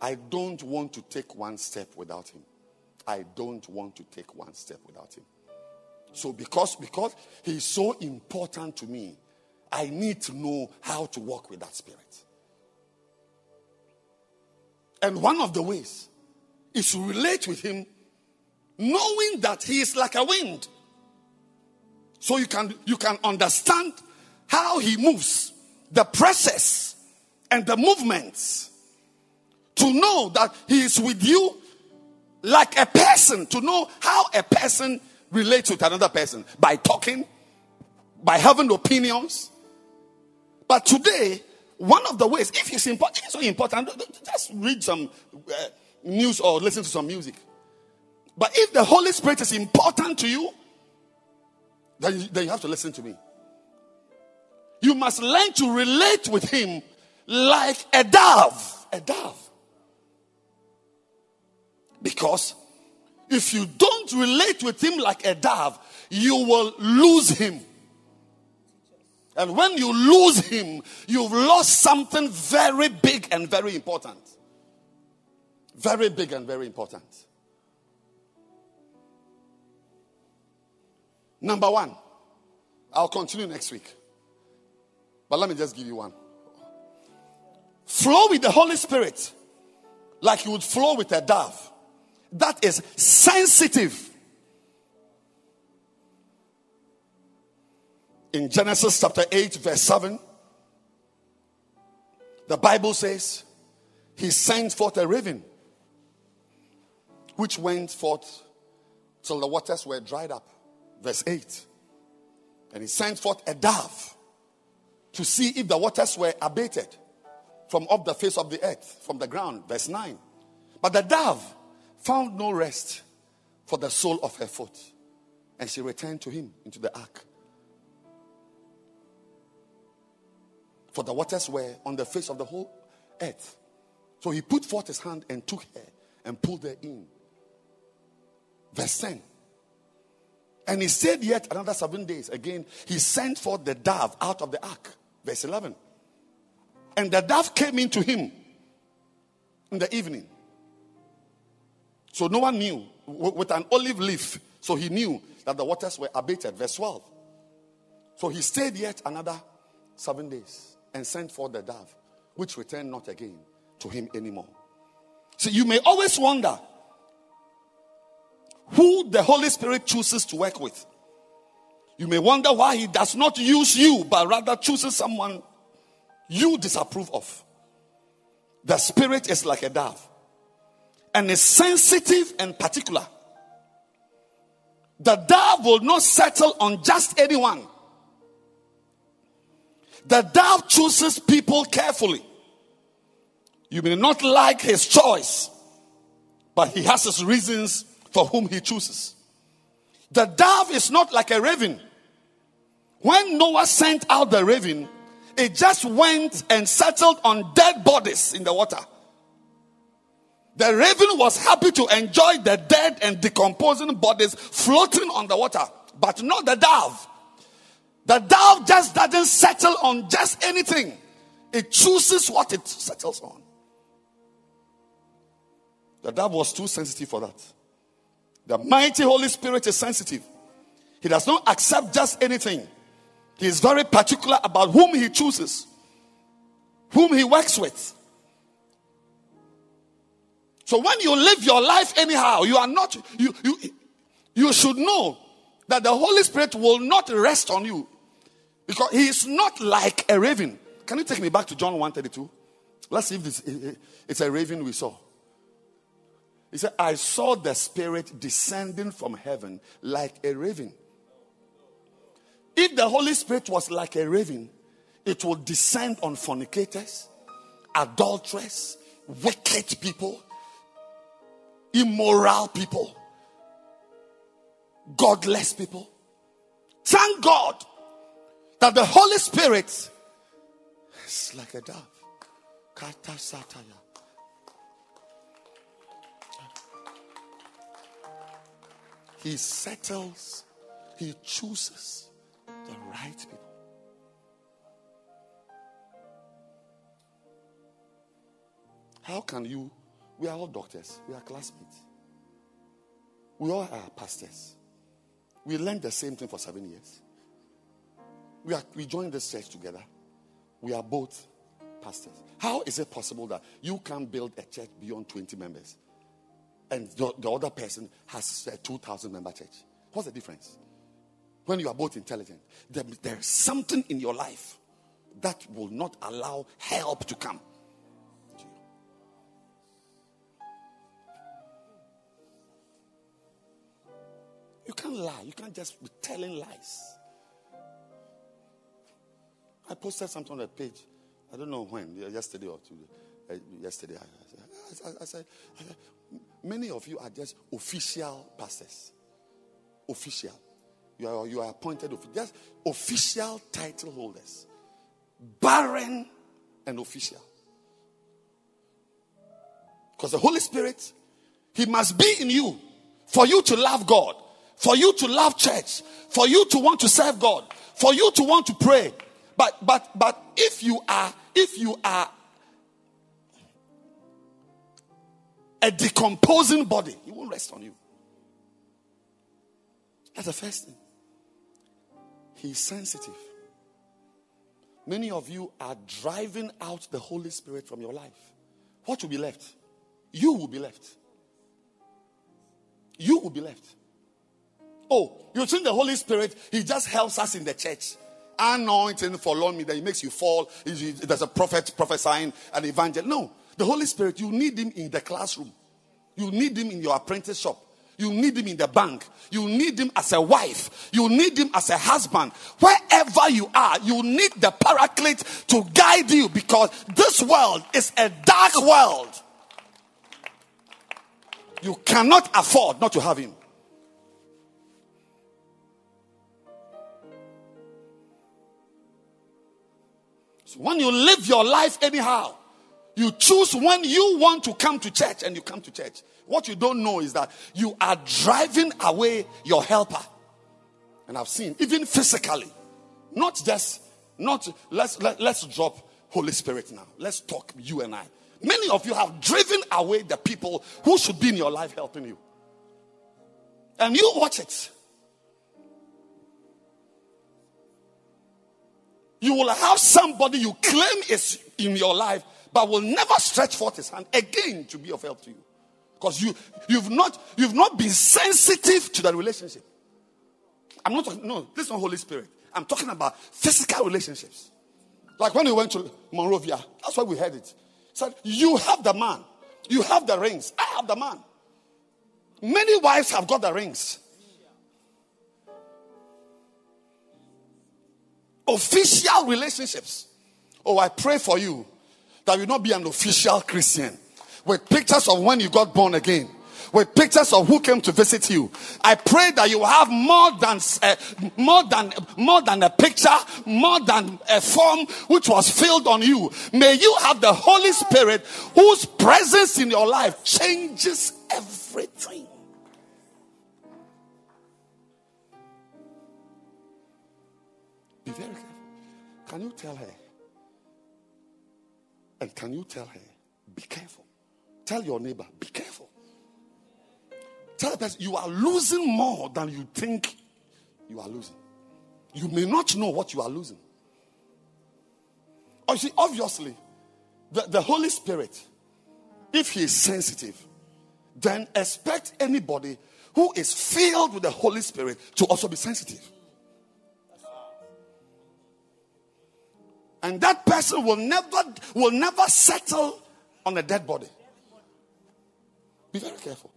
I don't want to take one step without him. I don't want to take one step without him. So because, because he is so important to me, I need to know how to walk with that Spirit. And one of the ways is to relate with him, knowing that he is like a wind. So you can, you can understand how he moves, the process and the movements. To know that he is with you like a person. To know how a person relates with another person. By talking, by having opinions. But today, one of the ways, if it's important, it's so important, just read some uh, news or listen to some music. But if the Holy Spirit is important to you, then you, then you have to listen to me. You must learn to relate with him like a dove. A dove. Because if you don't relate with him like a dove, you will lose him. And when you lose him, you've lost something very big and very important. Very big and very important. Number one. I'll continue next week. But let me just give you one. Flow with the Holy Spirit like you would flow with a dove. That is sensitive. In Genesis chapter eight, verse seven, the Bible says, he sent forth a raven, which went forth till the waters were dried up. Verse eight. And he sent forth a dove to see if the waters were abated from off the face of the earth, from the ground. Verse nine. But the dove found no rest for the sole of her foot, and she returned to him into the ark. For the waters were on the face of the whole earth. So he put forth his hand and took her and pulled her in. Verse ten. And he stayed yet another seven days. Again, he sent forth the dove out of the ark. Verse eleven. And the dove came into him in the evening. So no one knew. With an olive leaf. So he knew that the waters were abated. Verse twelve. So he stayed yet another seven days. And sent forth the dove, which returned not again to him anymore. So you may always wonder who the Holy Spirit chooses to work with. You may wonder why he does not use you, but rather chooses someone you disapprove of. The spirit is like a dove and is sensitive and particular. The dove will not settle on just anyone. The dove chooses people carefully. You may not like his choice, but he has his reasons for whom he chooses. The dove is not like a raven. When Noah sent out the raven, it just went and settled on dead bodies in the water. The raven was happy to enjoy the dead and decomposing bodies floating on the water, but not the dove. The dove just doesn't settle on just anything. It chooses what it settles on. The dove was too sensitive for that. The mighty Holy Spirit is sensitive. He does not accept just anything. He is very particular about whom he chooses, whom he works with. So when you live your life anyhow, you are not, you, you, you should know that the Holy Spirit will not rest on you, because he is not like a raven. Can you take me back to John one thirty-two? Let's see if this, it's a raven we saw. He said, I saw the Spirit descending from heaven like a raven. If the Holy Spirit was like a raven, it would descend on fornicators, adulterers, wicked people, immoral people, godless people. Thank God that the Holy Spirit is like a dove. Kata sataya. He settles, he chooses the right people. How can you? We are all doctors, we are classmates, we all are pastors. We learned the same thing for seven years. We are we joined this church together. We are both pastors. How is it possible that you can't build a church beyond twenty members? And the, the other person has a two thousand member church. What's the difference? When you are both intelligent, there, there's something in your life that will not allow help to come. You can't lie. You can't just be telling lies. I posted something on the page. I don't know when. Yesterday or today. Yesterday. I said, I said, I said many of you are just official pastors. Official. You are, you are appointed just official title holders. Barren and official. Because the Holy Spirit, he must be in you for you to love God, for you to love church, for you to want to serve God, for you to want to pray. But but but if you are if you are a decomposing body, he won't rest on you. That's the first thing. He's sensitive. Many of you are driving out the Holy Spirit from your life. What will be left? You will be left. You will be left. Oh, you think the Holy Spirit, he just helps us in the church. Anointing, follow me, that he makes you fall. There's a prophet prophesying, an evangelist. No. The Holy Spirit, you need him in the classroom. You need him in your apprentice shop. You need him in the bank. You need him as a wife. You need him as a husband. Wherever you are, you need the paraclete to guide you, because this world is a dark world. You cannot afford not to have him. So when you live your life anyhow, you choose when you want to come to church and you come to church. What you don't know is that you are driving away your helper. And I've seen, even physically, not just, not, let's, let, let's drop Holy Spirit now. Let's talk, you and I. Many of you have driven away the people who should be in your life helping you. And you watch it. You will have somebody you claim is in your life, but will never stretch forth his hand again to be of help to you, because you you've not you've not been sensitive to that relationship. I'm not talking, no, this is not Holy Spirit. I'm talking about physical relationships. Like when we went to Monrovia, that's why we heard it. Said, you have the man. You have the rings. I have the man. Many wives have got the rings. Official relationships. Oh, I pray for you that you not be an official Christian with pictures of when you got born again, with pictures of who came to visit you. I pray that you have more than uh, more than more than a picture, more than a form which was filled on you. May you have the Holy Spirit whose presence in your life changes everything. Be very careful. Can you tell her? And can you tell her, be careful. Tell your neighbor, be careful. Tell the person, you are losing more than you think you are losing. You may not know what you are losing. Oh, you see, obviously, the, the Holy Spirit, if he is sensitive, then expect anybody who is filled with the Holy Spirit to also be sensitive. And that person will never will never settle on a dead body. Be very careful.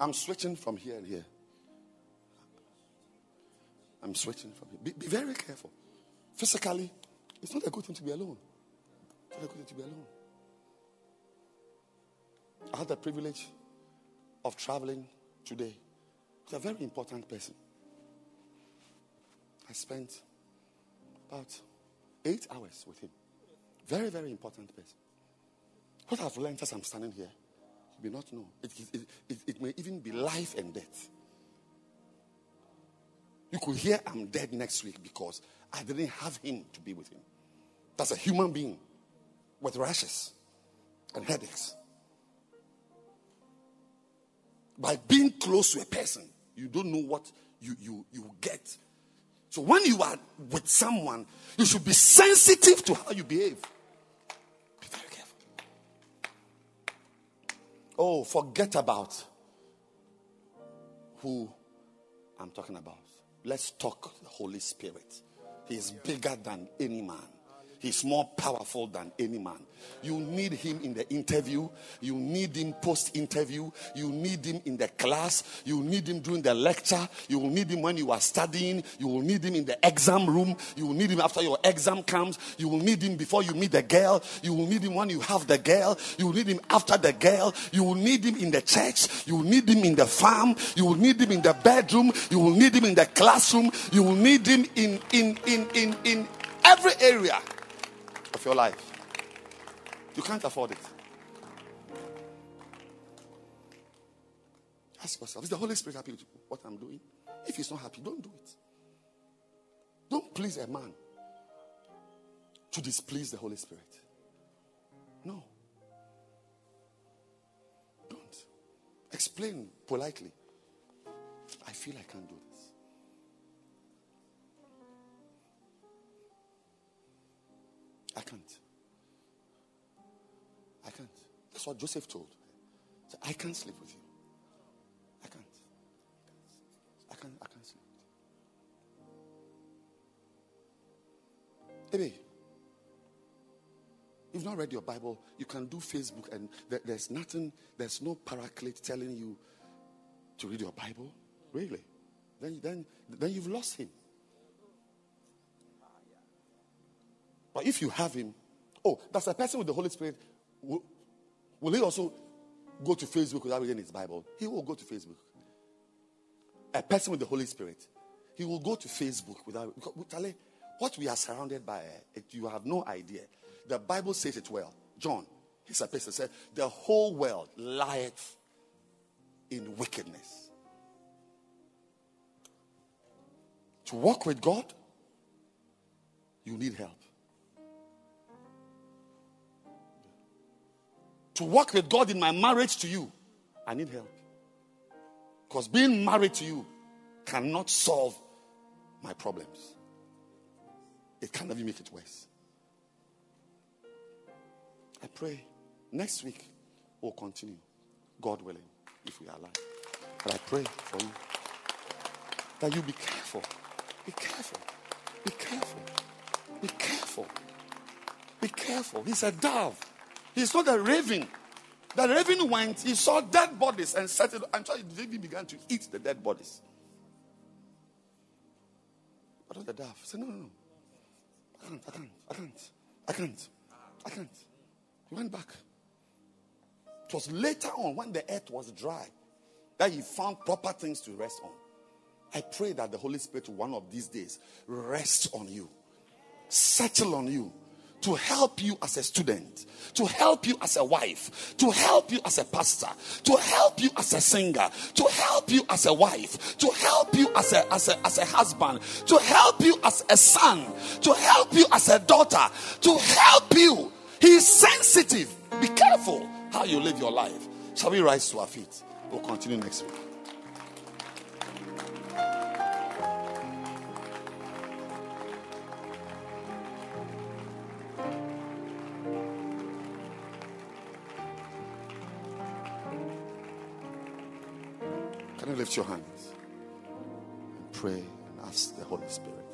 I'm switching from here and here. I'm switching from here. Be, be very careful. Physically, it's not a good thing to be alone. It's not a good thing to be alone. I had the privilege of traveling today with a very important person. I spent about eight hours with him. Very, very important person. What I've learned as I'm standing here, you may not know. It, it, it, it may even be life and death. You could hear I'm dead next week because I didn't have him to be with him. That's a human being with rashes and headaches. By being close to a person, you don't know what you, you, you get. So when you are with someone, you should be sensitive to how you behave. Be very careful. Oh, forget about who I'm talking about. Let's talk the Holy Spirit. He is bigger than any man. He's more powerful than any man. You need him in the interview. You need him post-interview. You need him in the class. You need him during the lecture. You will need him when you are studying. You will need him in the exam room. You will need him after your exam comes. You will need him before you meet the girl. You will need him when you have the girl. You will need him after the girl. You will need him in the church. You will need him in the farm. You will need him in the bedroom. You will need him in the classroom. You will need him in, in, in, in, in every area of your life. You can't afford it. Ask yourself, is the Holy Spirit happy with what I'm doing? If he's not happy, don't do it. Don't please a man to displease the Holy Spirit. No. Don't. Explain politely. I feel I can't do this. I can't. I can't. That's what Joseph told. He said, I can't sleep with you. I can't. I can't. I can't sleep. Hey, babe, you've not read your Bible. You can do Facebook, and th- there's nothing. There's no paraclete telling you to read your Bible. Really? Then, then, then you've lost him. But if you have him, oh, that's a person with the Holy Spirit. Will, will he also go to Facebook without reading his Bible? He will go to Facebook. A person with the Holy Spirit, he will go to Facebook without. Because what we are surrounded by, it, you have no idea. The Bible says it well. John, his epistle said, "The whole world lieth in wickedness." To walk with God, you need help. To work with God in my marriage to you, I need help. Because being married to you cannot solve my problems. It can't even make it worse. I pray next week will continue, God willing, if we are alive. But I pray for you that you be careful. Be careful. Be careful. Be careful. Be careful. He's a dove. He saw the raven. The raven went. He saw dead bodies and settled. I'm sure the raven began to eat the dead bodies. But not the dove. He said, no, no, no. I can't. I can't. I can't. I can't. I can't. He went back. It was later on, when the earth was dry, that he found proper things to rest on. I pray that the Holy Spirit, one of these days, rests on you, settle on you, to help you as a student, to help you as a wife, to help you as a pastor, to help you as a singer, to help you as a wife, to help you as a, as a, as a husband, to help you as a son, to help you as a daughter, to help you. He's sensitive. Be careful how you live your life. Shall we rise to our feet? We'll continue next week. Can you lift your hands and pray and ask the Holy Spirit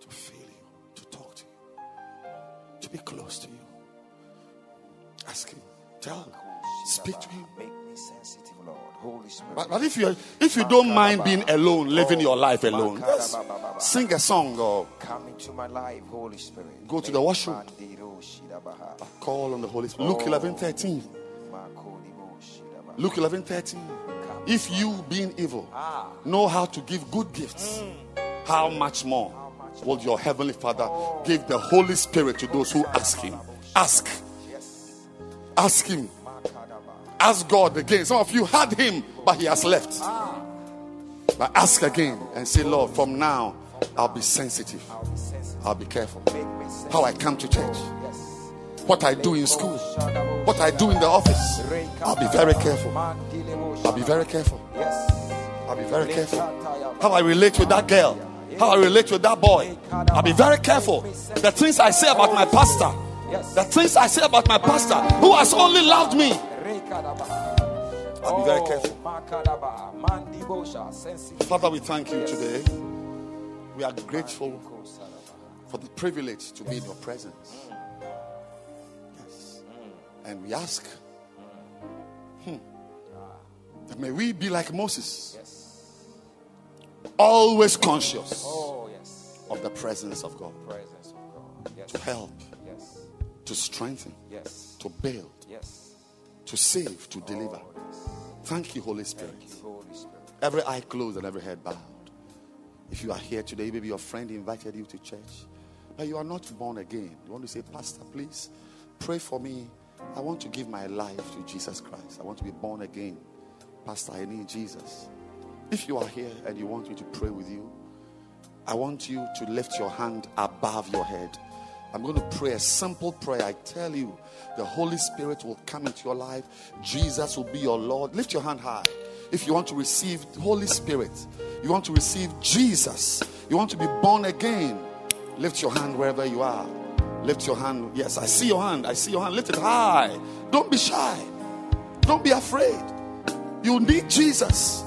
to fill you, to talk to you, to be close to you? Ask him, tell him, speak to him. Make me sensitive, Lord, Holy Spirit. But, but if you if you don't mind being alone, living your life alone, just sing a song or come into my life, Holy Spirit. Go to the washroom. Call on the Holy Spirit. Luke eleven thirteen. Luke eleven thirteen. If you, being evil, know how to give good gifts, how much more will your heavenly Father give the Holy Spirit to those who ask him? Ask. Ask him. Ask God again. Some of you had him, but he has left. But ask again and say, Lord, from now, I'll be sensitive. I'll be careful. How I come to church. What I do in school, what I do in the office, I'll be very careful. I'll be very careful. I'll be very careful. How I relate with that girl, how I relate with that boy, I'll be very careful. The things I say about my pastor, the things I say about my pastor, who has only loved me, I'll be very careful. Father, we thank you today. We are grateful for the privilege to be in your presence. And we ask, hmm, that may we be like Moses, yes, always conscious oh, yes. of the presence of God, presence of God. Yes. To help, yes, to strengthen, yes, to build, yes, to save, to deliver. Oh, yes. Thank you, Holy Spirit. Thank you, Holy Spirit. Every eye closed and every head bowed. If you are here today, maybe your friend invited you to church, but you are not born again. You want to say, Pastor, please pray for me. I want to give my life to Jesus Christ. I want to be born again. Pastor, I need Jesus. If you are here and you want me to pray with you, I want you to lift your hand above your head. I'm going to pray a simple prayer. I tell you, the Holy Spirit will come into your life. Jesus will be your Lord. Lift your hand high. If you want to receive the Holy Spirit, you want to receive Jesus, you want to be born again, lift your hand wherever you are. Lift your hand. Yes, I see your hand. I see your hand. Lift it high. Don't be shy. Don't be afraid. You need Jesus.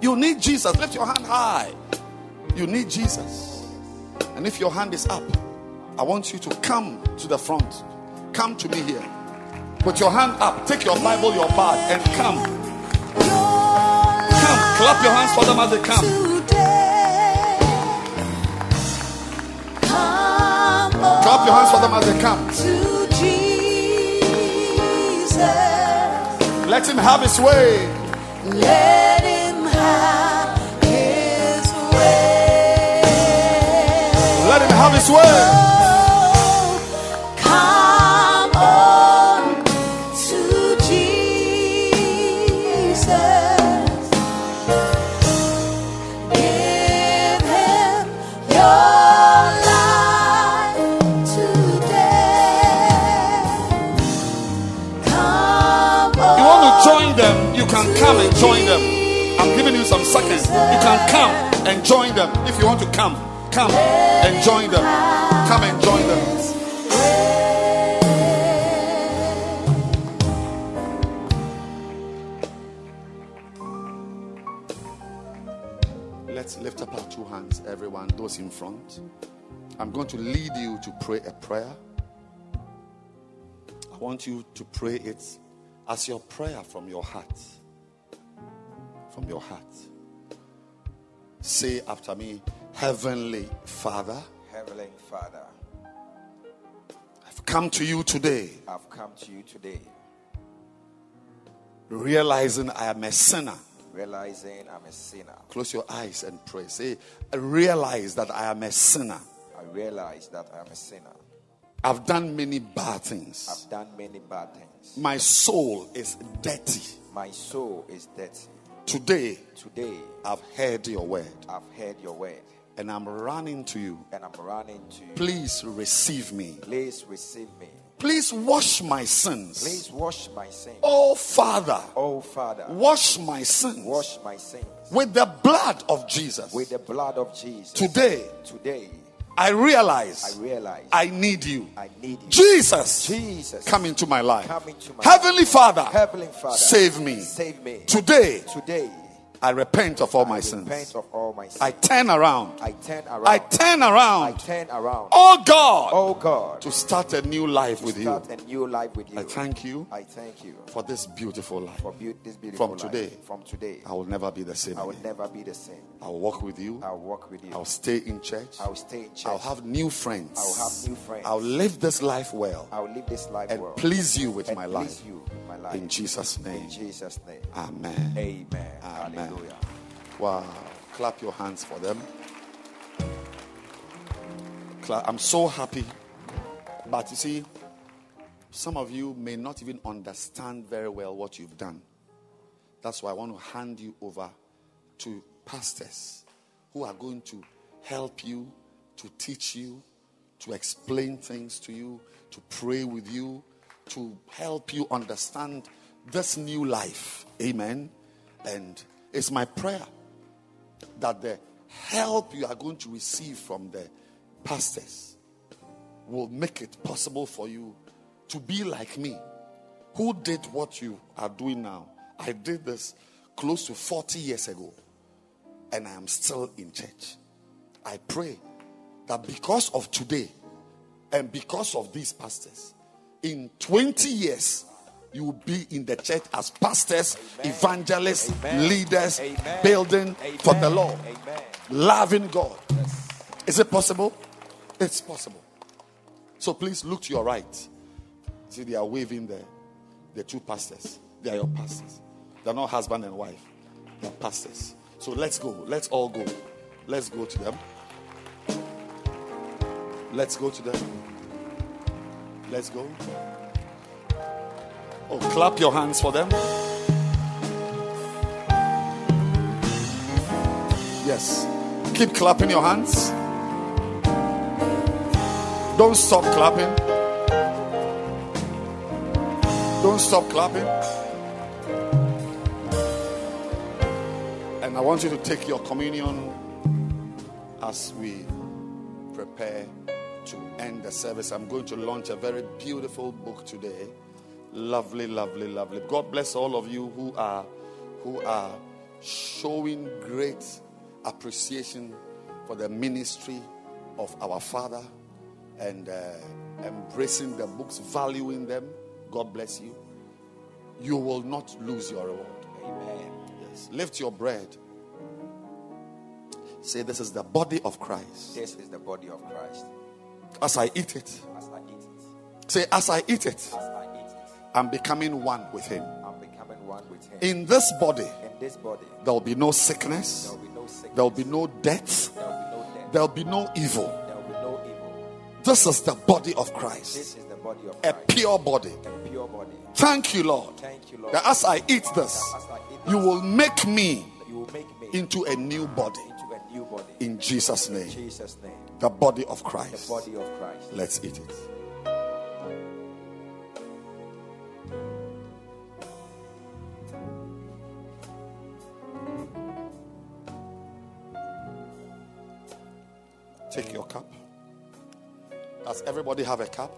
You need Jesus. Lift your hand high. You need Jesus. And if your hand is up, I want you to come to the front. Come to me here. Put your hand up. Take your Bible, your pad, and come. Come. Clap your hands for them as they come. Clap your hands for them as they come. To Jesus. Let him have his way. Let him have his way. Let him have his way. Oh, come on to Jesus. Come and join them. I'm giving you some seconds. You can come and join them. If you want to come, come and join them. Come and join them. lift up our two hands, everyone, those in front. I'm going to lead you to pray a prayer. I want you to pray it as your prayer from your heart. From your heart. Say after me, Heavenly Father. Heavenly Father. I've come to you today. I've come to you today. Realizing I am a sinner. Realizing I'm a sinner. Close your eyes and pray. Say, I realize that I am a sinner. I realize that I am a sinner. I've done many bad things. I've done many bad things. My soul is dirty. My soul is dirty. Today, today, I've heard your word. I've heard your word. And I'm running to you. And I'm running to you. Please receive me. Please receive me. Please wash my sins. Please wash my sins. Oh Father. Oh Father. Wash my sins. Wash my sins. With the blood of Jesus. With the blood of Jesus. Today. Today. I realize. I realize. I need you. I need you. Jesus. Jesus. Come into my life. Come into my Heavenly life. Father. Heavenly Father. Save me. Save me. Today. Today. I repent of all I my sins. Of all my sins. I turn around. I turn around. I turn around. I turn around. Oh God. Oh God. To start a new life to with start you. Start a new life with you. I thank you. I thank you for this beautiful life. For be- this beautiful From life. today. From today. I will never be the same. I will again. never be the same. I'll walk with you. I'll walk with you. I'll stay in church. I'll stay in church. I'll have new friends. I'll have new friends. I'll live this life well. I'll live this life and well. And please you with and my life. Please you with my life. In Jesus' name. In Jesus' name. Amen. Amen. Amen. Wow. Clap your hands for them. Clap. I'm so happy. But you see, some of you may not even understand very well what you've done. That's why I want to hand you over to pastors who are going to help you, to teach you, to explain things to you, to pray with you, to help you understand this new life. Amen. And it's my prayer that the help you are going to receive from the pastors will make it possible for you to be like me, who did what you are doing now. I did this close to forty years ago, and I am still in church. I pray that because of today and because of these pastors, in twenty years, you will be in the church as pastors, Amen. evangelists, Amen. leaders, Amen. building Amen. for the Lord, Amen. loving God. Yes. Is it possible? It's possible. So please look to your right. See, they are waving there. The two pastors. They are your pastors. They are not husband and wife. They are pastors. So let's go. Let's all go. Let's go to them. Let's go to them. Let's go. Oh, clap your hands for them. Yes. Keep clapping your hands. Don't stop clapping. Don't stop clapping. And I want you to take your communion as we prepare to end the service. I'm going to launch a very beautiful book today. Lovely, lovely, lovely. God bless all of you who are who are showing great appreciation for the ministry of our Father and uh, embracing the books, valuing them. God bless you. You will not lose your reward. Amen. Yes. Lift your bread. Say, this is the body of Christ. This is the body of Christ. As I eat it. As I eat it. Say, as I eat it. As I eat it. I'm becoming one with him. I'm becoming one with him. In this body, in this body, there will be no sickness. There will be no sickness. There will be no death. There will be no death. There will be no evil. There will be no evil. This is the body of Christ. This is the body of Christ. A pure body. A pure body. Thank you, Lord. Thank you, Lord. That as I eat this, as I eat this, you will make me, you will make me into a new body. Into a new body. In Jesus' name. In Jesus' name. The body of Christ. The body of Christ. Let's eat it. Take your cup. Does everybody have a cup?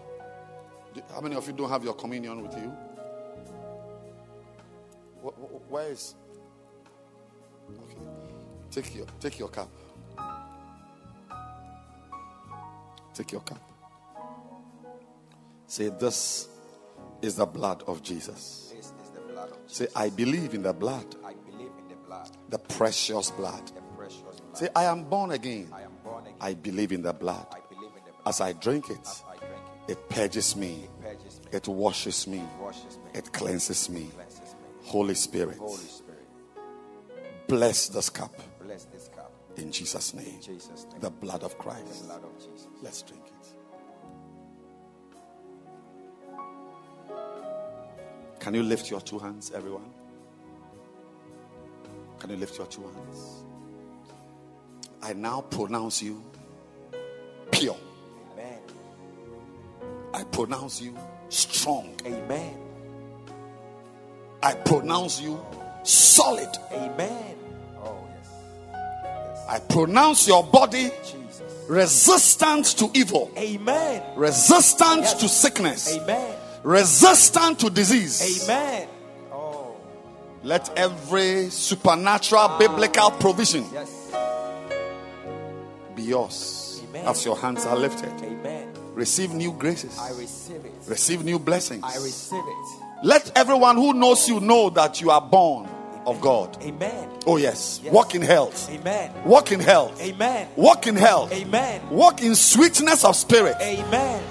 How many of you don't have your communion with you? Where is? Okay. Take your take your cup. Take your cup. Say, this is the blood of Jesus. This is the blood of Jesus. Say, I believe in the blood. I believe in the blood. The precious blood. The precious blood. Say, I am born again. I am born again. I believe in the blood. I believe in the blood. As I drink it, I drink it. It purges me. It purges me. It washes me. It washes me. It cleanses me. It cleanses me. Holy Spirit. Holy Spirit. Bless this cup. Bless this cup. In Jesus' name. In Jesus' name. The blood of Christ. The blood of Jesus. Let's drink it. Can you lift your two hands, everyone? Can you lift your two hands? I now pronounce you pure. Amen. I pronounce you strong. Amen. I pronounce you solid. Amen. Oh, yes. Yes. I pronounce your body Jesus. Resistant to evil. Amen. Resistant yes. to sickness. Amen. Resistant to disease. Amen. Oh. Let every supernatural ah. biblical provision yes. be yours. Amen. As your hands are lifted. Amen. Receive new graces. I receive it. Receive new blessings. I receive it. Let everyone who knows you know that you are born Amen. Of God. Amen. Oh yes. yes. Walk in health. Amen. Walk in health. Amen. Walk in health. Amen. Walk in sweetness of spirit. Amen.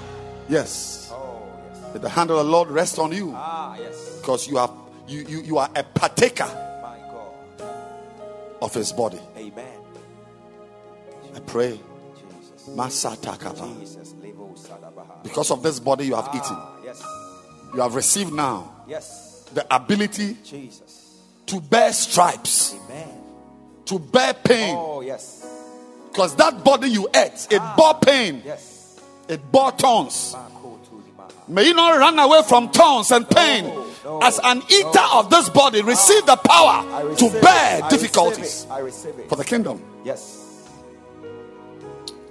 Yes. Oh yes. Let the hand of the Lord rest on you. Ah yes. Because you are you you, you are a partaker My God. Of His body. Amen. I pray. Jesus. Masatakaba. Jesus. Because of this body you have ah, eaten. Yes. You have received now yes. the ability Jesus. To bear stripes, Amen. To bear pain. Oh, yes. Because that body you ate, it ah. bore pain, yes. it bore thorns. May you not run away from thorns and pain. No, no, as an eater no. of this body, receive ah. the power to bear it. difficulties I receive it. I receive it. For the kingdom. Yes.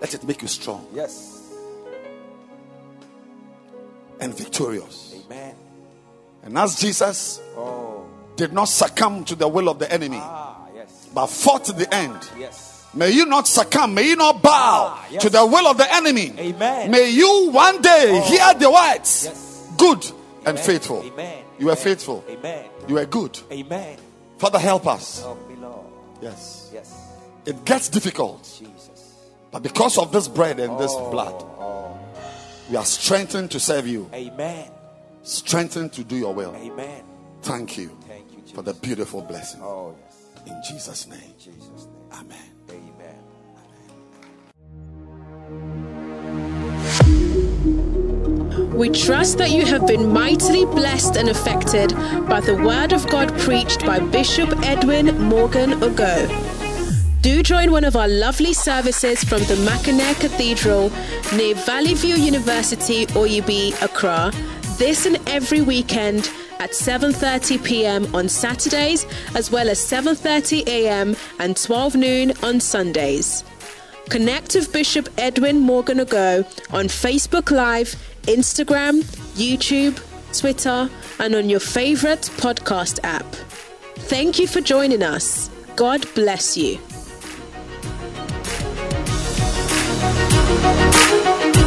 Let it make you strong. Yes. And victorious. Amen. And as Jesus oh. did not succumb to the will of the enemy, ah, yes. but fought to the end. Yes. May you not succumb. May you not bow ah, yes. to the will of the enemy. Amen. May you one day oh. hear the words, yes. good Amen. And faithful. Amen. You were Amen. Faithful. Amen. You were good. Amen. Father, help us. Help me, Lord. Yes. Yes. It gets difficult. Jesus. But because of this bread and oh. this blood, oh. we are strengthened to serve you. Amen. Strengthened to do your will. Amen. Thank you, Thank you Jesus. For the beautiful blessing. Oh, yes. In Jesus' name. In Jesus' name. Amen. Amen. We trust that you have been mightily blessed and affected by the word of God preached by Bishop Edwin Morgan Ogoe. Do join one of our lovely services from the Mackinac Cathedral near Valley View University, Oyibi, Accra, this and every weekend at seven thirty p m on Saturdays, as well as seven thirty a m and twelve noon on Sundays. Connect with Bishop Edwin Morgan Ogoe on Facebook Live, Instagram, YouTube, Twitter, and on your favorite podcast app. Thank you for joining us. God bless you. We'll be right back.